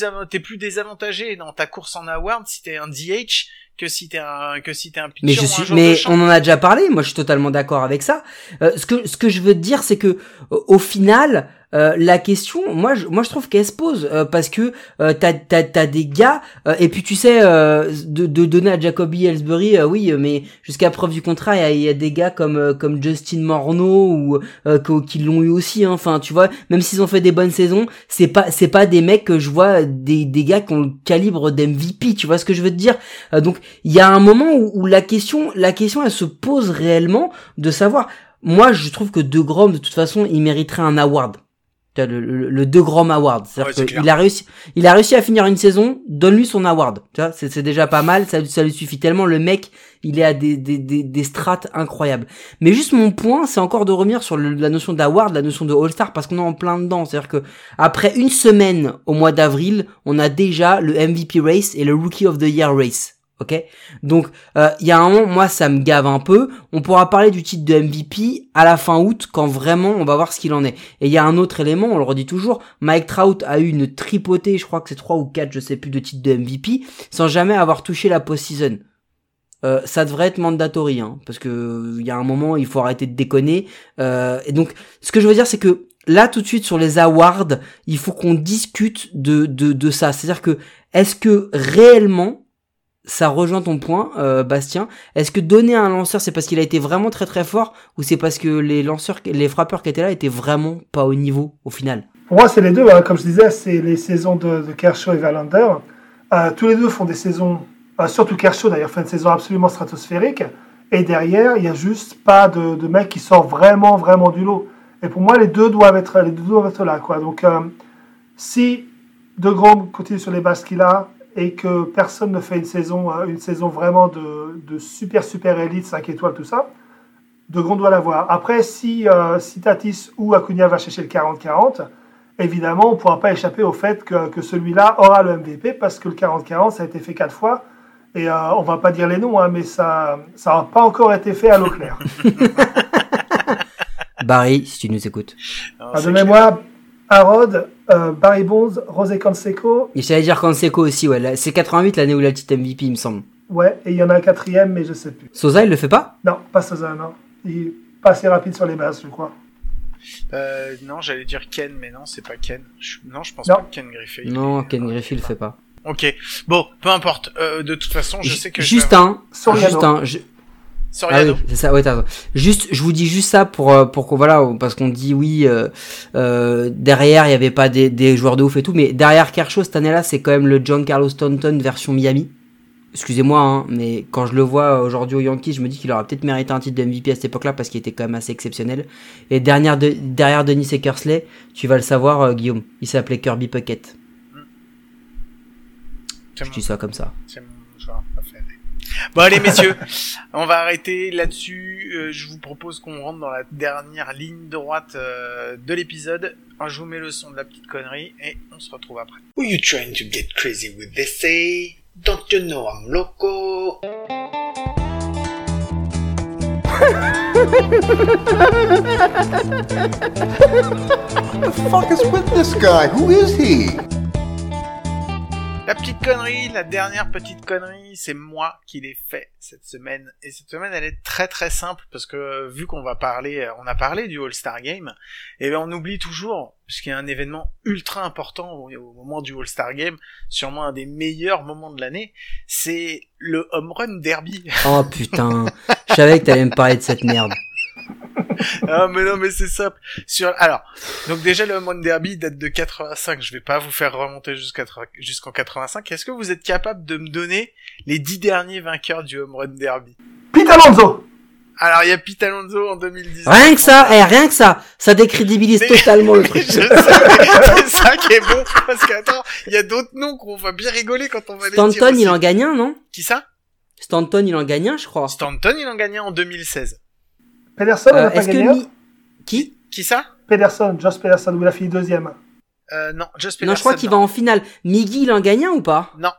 désavantagé dans ta course en award si t'es un DH que si t'es un pitcher. Mais on en a déjà parlé. Moi, je suis totalement d'accord avec ça. Ce que je veux te dire, c'est que, au final, la question, moi je trouve qu'elle se pose parce que t'as des gars et puis tu sais de donner à Jacoby Ellsbury oui mais jusqu'à preuve du contraire il y a des gars comme Justin Morneau ou qui l'ont eu aussi hein. Enfin tu vois même s'ils ont fait des bonnes saisons c'est pas des mecs que je vois des gars qui ont le calibre d'MVP tu vois ce que je veux te dire donc il y a un moment où la question elle se pose réellement de savoir moi je trouve que DeGrom de toute façon il mériterait un award. Le DeGrom Award, c'est-à-dire qu'il a réussi à finir une saison, donne-lui son award, tu vois, c'est déjà pas mal, ça lui suffit tellement, le mec, il est à des strates incroyables. Mais juste mon point, c'est encore de revenir sur la notion d'award, la notion de All-Star, parce qu'on est en plein dedans, c'est-à-dire que après une semaine au mois d'avril, on a déjà le MVP Race et le Rookie of the Year Race. Ok, donc il y a un moment, moi ça me gave un peu. On pourra parler du titre de MVP à la fin août quand vraiment on va voir ce qu'il en est. Et il y a un autre élément, on le redit toujours, Mike Trout a eu une tripotée, je crois que c'est 3 ou 4, je sais plus, de titres de MVP sans jamais avoir touché la post-season. Ça devrait être mandatory, hein, parce que il y a un moment il faut arrêter de déconner. Et donc ce que je veux dire c'est que là tout de suite sur les awards, il faut qu'on discute de ça. C'est-à-dire que est-ce que réellement ça rejoint ton point, Bastien. Est-ce que donner à un lanceur, c'est parce qu'il a été vraiment très très fort, ou c'est parce que les frappeurs qui étaient là étaient vraiment pas au niveau au final? Pour moi, c'est les deux. Comme je disais, c'est les saisons de Kershaw et Verlander. Tous les deux font des saisons, surtout Kershaw d'ailleurs, fait une saison absolument stratosphérique. Et derrière, il y a juste pas de mec qui sort vraiment vraiment du lot. Et pour moi, les deux doivent être là, quoi. Donc, si DeGrom continue sur les bases qu'il a, et que personne ne fait une saison vraiment de super élite, 5 étoiles, tout ça, DeGrom doit l'avoir. Après, si Tatis ou Acuna va chercher le 40-40, évidemment, on ne pourra pas échapper au fait que celui-là aura le MVP, parce que le 40-40, ça a été fait 4 fois, et on ne va pas dire les noms, hein, mais ça n'a pas encore été fait à l'eau claire. Barry, si tu nous écoutes. De mémoire, Harrod, Barry Bonds, José Canseco. Et j'allais dire Canseco aussi, ouais. C'est 88 l'année où la petite MVP, il me semble. Ouais, et il y en a un quatrième, mais je sais plus. Sosa, il le fait pas ? Non, pas Sosa, non. Il est pas assez rapide sur les bases, je crois. Non, j'allais dire Ken, mais non, c'est pas Ken. Je pense pas que Ken Griffey. Non, Ken Griffey, il le fait pas. Ok, bon, peu importe. De toute façon, je sais que... Soriano. Ah oui, c'est ça, ouais, t'as juste, je vous dis juste ça pour qu'on, voilà, parce qu'on dit oui, derrière, il y avait pas des joueurs de ouf et tout, mais derrière Kershaw, cette année-là, c'est quand même le Giancarlo Stanton version Miami. Excusez-moi, hein, mais quand je le vois aujourd'hui aux Yankees, je me dis qu'il aurait peut-être mérité un titre de MVP à cette époque-là parce qu'il était quand même assez exceptionnel. Et derrière Dennis Eckersley, tu vas le savoir, Guillaume, il s'appelait Kirby Puckett. Je dis ça comme ça. C'est mon joueur préféré. Bon allez messieurs, on va arrêter là-dessus, je vous propose qu'on rentre dans la dernière ligne droite de l'épisode. Je vous mets le son de la petite connerie et on se retrouve après. Are you trying to get crazy with this, say? Don't you know I'm loco? What the fuck is with this guy? Who is he? La petite connerie, la dernière petite connerie, c'est moi qui l'ai fait cette semaine. Et cette semaine, elle est très très simple parce que vu qu'on va parler, on a parlé du All-Star Game, et bien on oublie toujours, puisqu'il y a un événement ultra important au moment du All-Star Game, sûrement un des meilleurs moments de l'année, c'est le Home Run Derby. Oh putain, je savais que t'allais me parler de cette merde. Ah mais non mais c'est simple. Alors donc déjà le Home Run Derby date de 85. Je vais pas vous faire remonter jusqu'en 85. Est-ce que vous êtes capable de me donner les 10 derniers vainqueurs du Home Run Derby? Pete Alonso. Alors il y a Pete Alonso en 2019. Rien que ça, ça décrédibilise totalement le truc. C'est ça qui est bon parce que attends, il y a d'autres noms qu'on va bien rigoler quand on va les dire. Stanton il en gagne un, non? Qui ça? Stanton il en gagne un, je crois. Stanton il en gagne un en 2016. Pederson, on a pas gagné un ? Qui ça ? Pederson, Josh Pederson, où il a fini deuxième. Non, Josh Pederson. Non, je crois qu'il va en finale. Miggy, il en gagne un ou pas ? Non.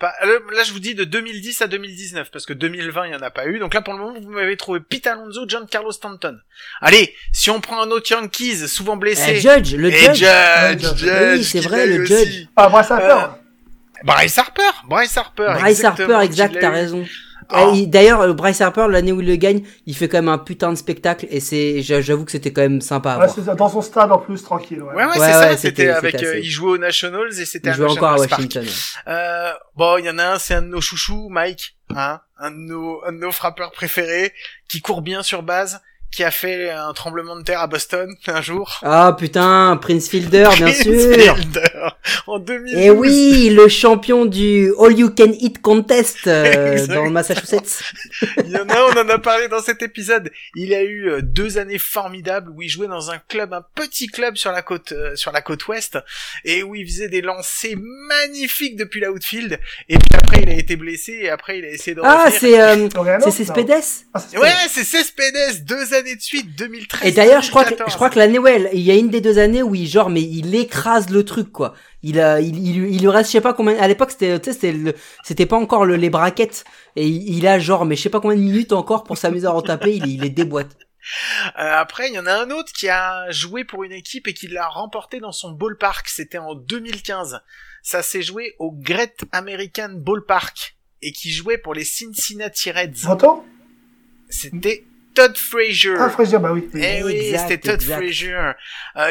Là, je vous dis de 2010 à 2019, parce que 2020, il n'y en a pas eu. Donc là, pour le moment, vous m'avez trouvé Pete Alonso, Giancarlo Stanton. Allez, si on prend un autre Yankees, souvent blessé. Judge. Oui, c'est vrai, le Judge. Ah, Bryce Harper. Bryce Harper, exact, t'as raison. Oh. D'ailleurs, Bryce Harper, l'année où il le gagne, il fait quand même un putain de spectacle et j'avoue que c'était quand même sympa à voir. C'est dans son stade en plus, tranquille. C'était il jouait aux Nationals et c'était à Washington. Bon, il y en a un, c'est un de nos chouchous, Mike, hein, un de nos frappeurs préférés, qui court bien sur base, qui a fait un tremblement de terre à Boston un jour. Ah putain, Prince Fielder, bien sûr. En 2012. Et oui, le champion du All You Can Eat Contest dans le Massachusetts. Il y en a, on en a parlé dans cet épisode. Il a eu 2 années formidables où il jouait dans un petit club sur la côte ouest, et où il faisait des lancers magnifiques depuis l'outfield. Et puis après, il a été blessé et après, il a essayé de revenir. Ah, c'est Céspedes. Ouais, c'est Céspedes. 2 années années de suite, 2013. Et d'ailleurs, 2014. je crois que l'année, ouais, il y a une des deux années où il, genre, mais il écrase le truc, quoi. Il lui reste, je sais pas combien, à l'époque, c'était pas encore les braquettes. Et il a, genre, mais je sais pas combien de minutes encore pour s'amuser à retaper, il les déboîte. Après, il y en a un autre qui a joué pour une équipe et qui l'a remporté dans son ballpark. C'était en 2015. Ça s'est joué au Great American Ballpark et qui jouait pour les Cincinnati Reds. Entends ? C'était Todd Frazier. Ah, Frazier, bah oui. Eh oui, exact, c'était Todd Frazier.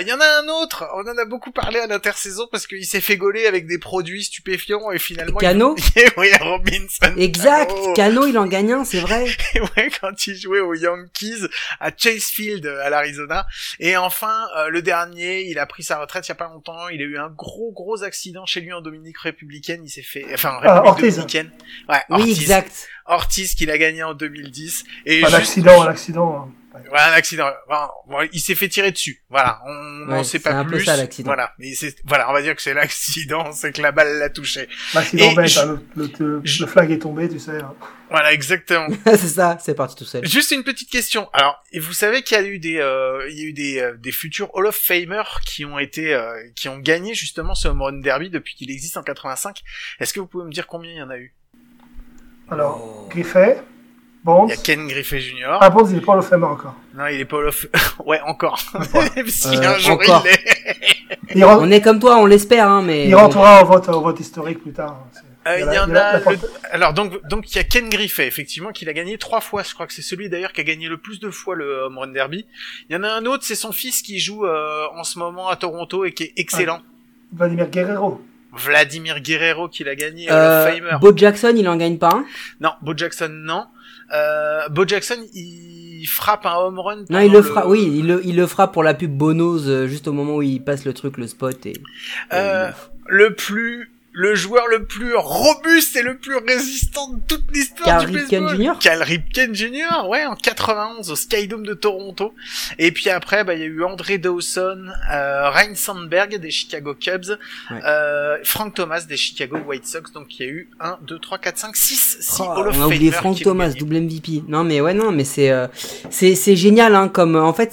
Il y en a un autre. On en a beaucoup parlé à l'intersaison parce qu'il s'est fait gauler avec des produits stupéfiants et finalement. Cano? Oui, Robinson. Exact. Cano, il en gagne un, c'est vrai. Ouais, quand il jouait aux Yankees à Chase Field, à l'Arizona. Et enfin, le dernier, il a pris sa retraite il y a pas longtemps. Il a eu un gros accident chez lui en Dominique républicaine. Il s'est fait, enfin, République dominicaine. Ouais, Ortiz. Oui, exact. Ortiz qu'il a gagné en 2010. Et pas l'accident, l'accident. Voilà, un accident. Bon, il s'est fait tirer dessus. Voilà, on n'en sait pas plus. C'est un peu ça, l'accident. Voilà, mais on va dire que c'est l'accident, c'est que la balle l'a touché. L'accident bête, hein, le flag est tombé, tu sais. Hein. Voilà, exactement. C'est ça, c'est parti tout seul. Juste une petite question. Alors, vous savez qu'il y a eu des futurs Hall of Famer qui ont gagné justement ce Home Run Derby depuis qu'il existe en 85. Est-ce que vous pouvez me dire combien il y en a eu? Alors, Griffey, Bonds. Il y a Ken Griffey Jr. Ah, Bonds, il est pas Hall of Famer encore. Non, il est pas Hall of Famer. Ouais, encore. Si un jour encore. Il est. On est comme toi, on l'espère, hein, mais. Il rentrera au vote historique plus tard. Alors, donc, il y a Ken Griffey, effectivement, qui l'a gagné 3 fois. Je crois que c'est celui, d'ailleurs, qui a gagné le plus de fois le Home Run Derby. Il y en a un autre, c'est son fils qui joue, en ce moment à Toronto et qui est excellent. Vladimir Guerrero qui l'a gagné, le Famer. Bo Jackson, il en gagne pas un? Non, Bo Jackson, non. Bo Jackson, il frappe un home run. Non, il le frappe, oui, il le frappe pour la pub Bono's, juste au moment où il passe le truc, le spot et... Le joueur le plus robuste et le plus résistant de toute l'histoire du baseball. Cal Ripken Jr., ouais, en 91 au Skydome de Toronto. Et puis après, il y a eu Andre Dawson, Ryne Sandberg des Chicago Cubs, ouais. Frank Thomas des Chicago White Sox. Donc il y a eu 1, 2, 3, 4, 5, 6, 6 Hall of Famer. On a oublié Frank Thomas, double MVP. Non mais c'est génial, hein, comme en fait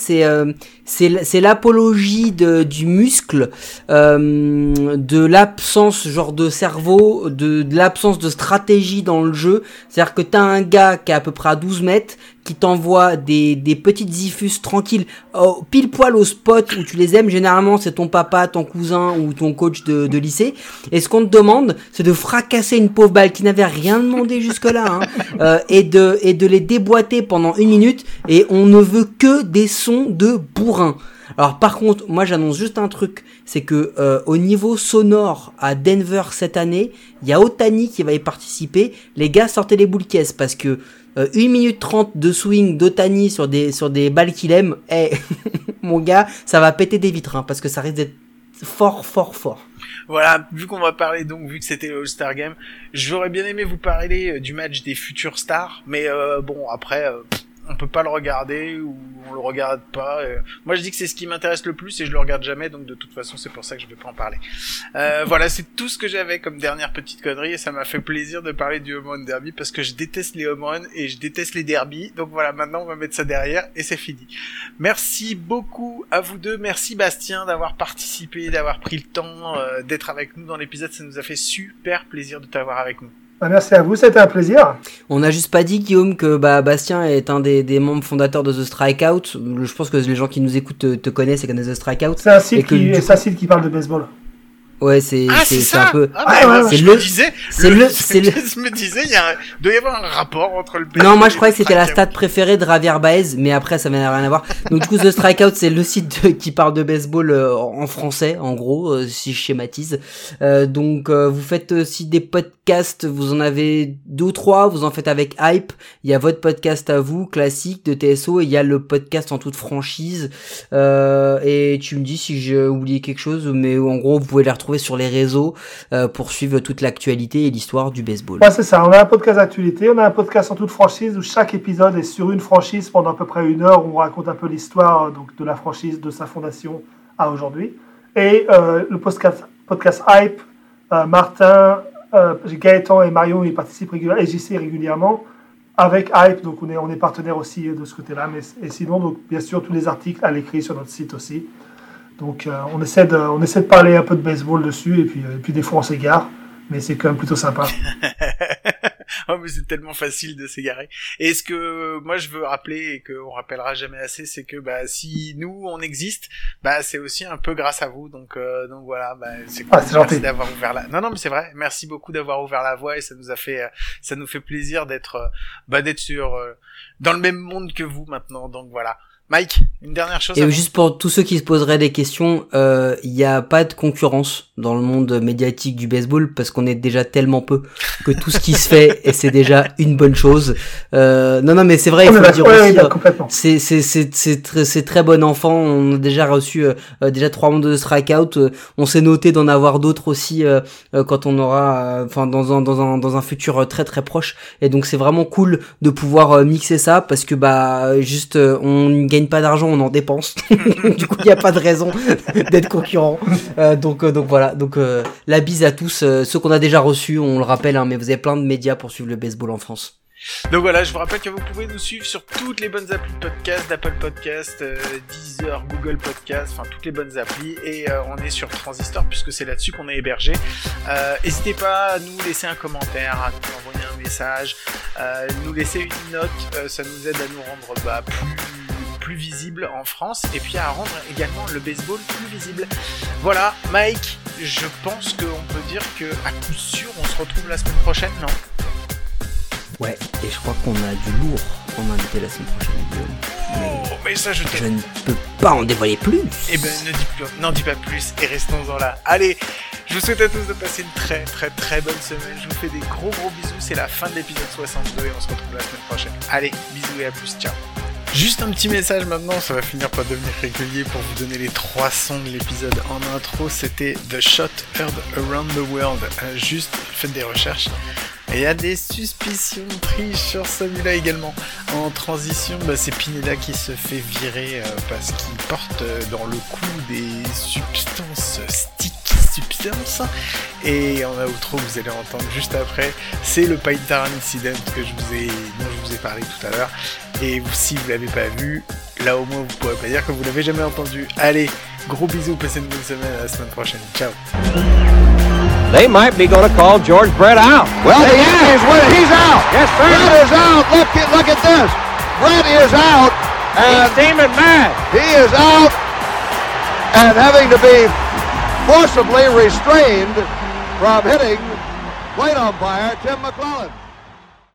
c'est l'apologie du muscle, de l'absence, genre, de cerveau, de l'absence de stratégie dans le jeu. C'est-à-dire que t'as un gars qui est à peu près à 12 mètres, qui t'envoie des petites diffuses tranquilles, pile poil au spot où tu les aimes. Généralement, c'est ton papa, ton cousin ou ton coach de lycée. Et ce qu'on te demande, c'est de fracasser une pauvre balle qui n'avait rien demandé jusque-là, hein, et de les déboîter pendant 1 minute. Et on ne veut que des sons de bourrin. Alors par contre, moi j'annonce juste un truc, c'est que au niveau sonore à Denver cette année, il y a Otani qui va y participer. Les gars, sortez les boules caisses parce que 1 minute 30 de swing d'Otani sur des balles qu'il aime, mon gars, ça va péter des vitres, hein, parce que ça risque d'être fort. Voilà, vu que c'était le All-Star Game, j'aurais bien aimé vous parler du match des futurs stars, mais après, on peut pas le regarder ou on le regarde pas. Moi, je dis que c'est ce qui m'intéresse le plus et je le regarde jamais, donc de toute façon, c'est pour ça que je vais pas en parler. Voilà, c'est tout ce que j'avais comme dernière petite connerie et ça m'a fait plaisir de parler du home run derby parce que je déteste les home runs et je déteste les derbies. Donc voilà, maintenant, on va mettre ça derrière et c'est fini. Merci beaucoup à vous deux. Merci Bastien d'avoir participé, d'avoir pris le temps d'être avec nous dans l'épisode. Ça nous a fait super plaisir de t'avoir avec nous. Merci à vous, c'était un plaisir. On n'a juste pas dit, Guillaume, que Bastien est un des membres fondateurs de The Strikeout. Je pense que les gens qui nous écoutent te connaissent et connaissent The Strikeout. C'est un site qui parle de baseball. Ouais, c'est un peu. Je me disais, doit y avoir un rapport entre le baseball. Non, moi je croyais que c'était la stat préférée de Javier Baez, mais après ça n'a rien à voir. Donc du coup, The Strikeout, c'est le site qui parle de baseball en français, en gros, si je schématise. Donc, vous faites aussi des podcasts, vous en avez 2 ou 3, vous en faites avec Hype. Il y a votre podcast à vous, classique de TSO, et il y a le podcast en toute franchise. Et tu me dis si j'ai oublié quelque chose, mais en gros, vous pouvez les retrouver sur les réseaux pour suivre toute l'actualité et l'histoire du baseball. Ouais, c'est ça, on a un podcast d'actualité, on a un podcast en toute franchise où chaque épisode est sur une franchise pendant à peu près 1 heure où on raconte un peu l'histoire donc de la franchise, de sa fondation à aujourd'hui. Et le podcast Hype, Martin, Gaëtan et Marion y participent régulièrement. avec Hype, donc on est partenaire aussi de ce côté-là. Et sinon, donc, bien sûr, tous les articles à l'écrit sur notre site aussi. Donc on essaie de parler un peu de baseball dessus, et puis des fois on s'égare, mais c'est quand même plutôt sympa. Oh, mais c'est tellement facile de s'égarer. Et ce que moi je veux rappeler, et qu'on rappellera jamais assez, c'est que si nous on existe, c'est aussi un peu grâce à vous. Donc voilà, c'est cool. C'est gentil. Merci d'avoir ouvert la. Non mais c'est vrai. Merci beaucoup d'avoir ouvert la voie, et ça nous fait plaisir d'être dans le même monde que vous maintenant. Donc voilà. Mike, une dernière chose. Et juste pour tous ceux qui se poseraient des questions, y a pas de concurrence dans le monde médiatique du baseball, parce qu'on est déjà tellement peu que tout ce qui se fait, et c'est déjà une bonne chose. Non, mais c'est vrai, il faut le dire aussi. C'est très bon enfant. On a déjà reçu déjà 3 strikeouts. On s'est noté d'en avoir d'autres aussi quand on aura, dans un futur très très proche. Et donc c'est vraiment cool de pouvoir mixer ça, parce que on gagne pas d'argent, on en dépense. Du coup, il n'y a pas de raison d'être concurrent. Donc voilà. Donc la bise à tous. Ceux qu'on a déjà reçus, on le rappelle, mais vous avez plein de médias pour suivre le baseball en France. Donc voilà, je vous rappelle que vous pouvez nous suivre sur toutes les bonnes applis de podcast, d'Apple Podcast, Deezer, Google Podcast, toutes les bonnes applis, et on est sur Transistor, puisque c'est là-dessus qu'on est hébergé. N'hésitez pas à nous laisser un commentaire, à nous envoyer un message, nous laisser une note, ça nous aide à nous rendre plus visible en France, et puis à rendre également le baseball plus visible. Voilà, Mike, je pense qu'on peut dire que à coup sûr on se retrouve la semaine prochaine, non? Ouais, et je crois qu'on a du lourd en invité la semaine prochaine. Mais ça je ne peux pas en dévoiler plus. Eh ben n'en dis pas plus et restons-en là. Allez, je vous souhaite à tous de passer une très très très bonne semaine. Je vous fais des gros bisous, c'est la fin de l'épisode 62 et on se retrouve la semaine prochaine. Allez, bisous et à plus, ciao. Juste un petit message maintenant, ça va finir par devenir régulier, pour vous donner les 3 sons de l'épisode en intro. C'était The Shot Heard Around the World. Juste, faites des recherches. Il y a des suspicions prises sur celui-là également. En transition, c'est Pineda qui se fait virer parce qu'il porte dans le cou des substances sticky. Et en outro, vous allez entendre juste après, c'est le Paintaran Incident dont je vous ai parlé tout à l'heure. Et si vous l'avez pas vu, là au moins vous pourrez pas dire que vous l'avez jamais entendu. Allez, gros bisous, passez une bonne semaine, à la semaine prochaine, ciao. They might be going to call George Brett out. Well, the Yankees win it. He's out. Yes, sir. Brett is out. Look at this. Brett is out. And he's steaming mad. He is out and having to be forcibly restrained from hitting plate umpire Tim McClellan.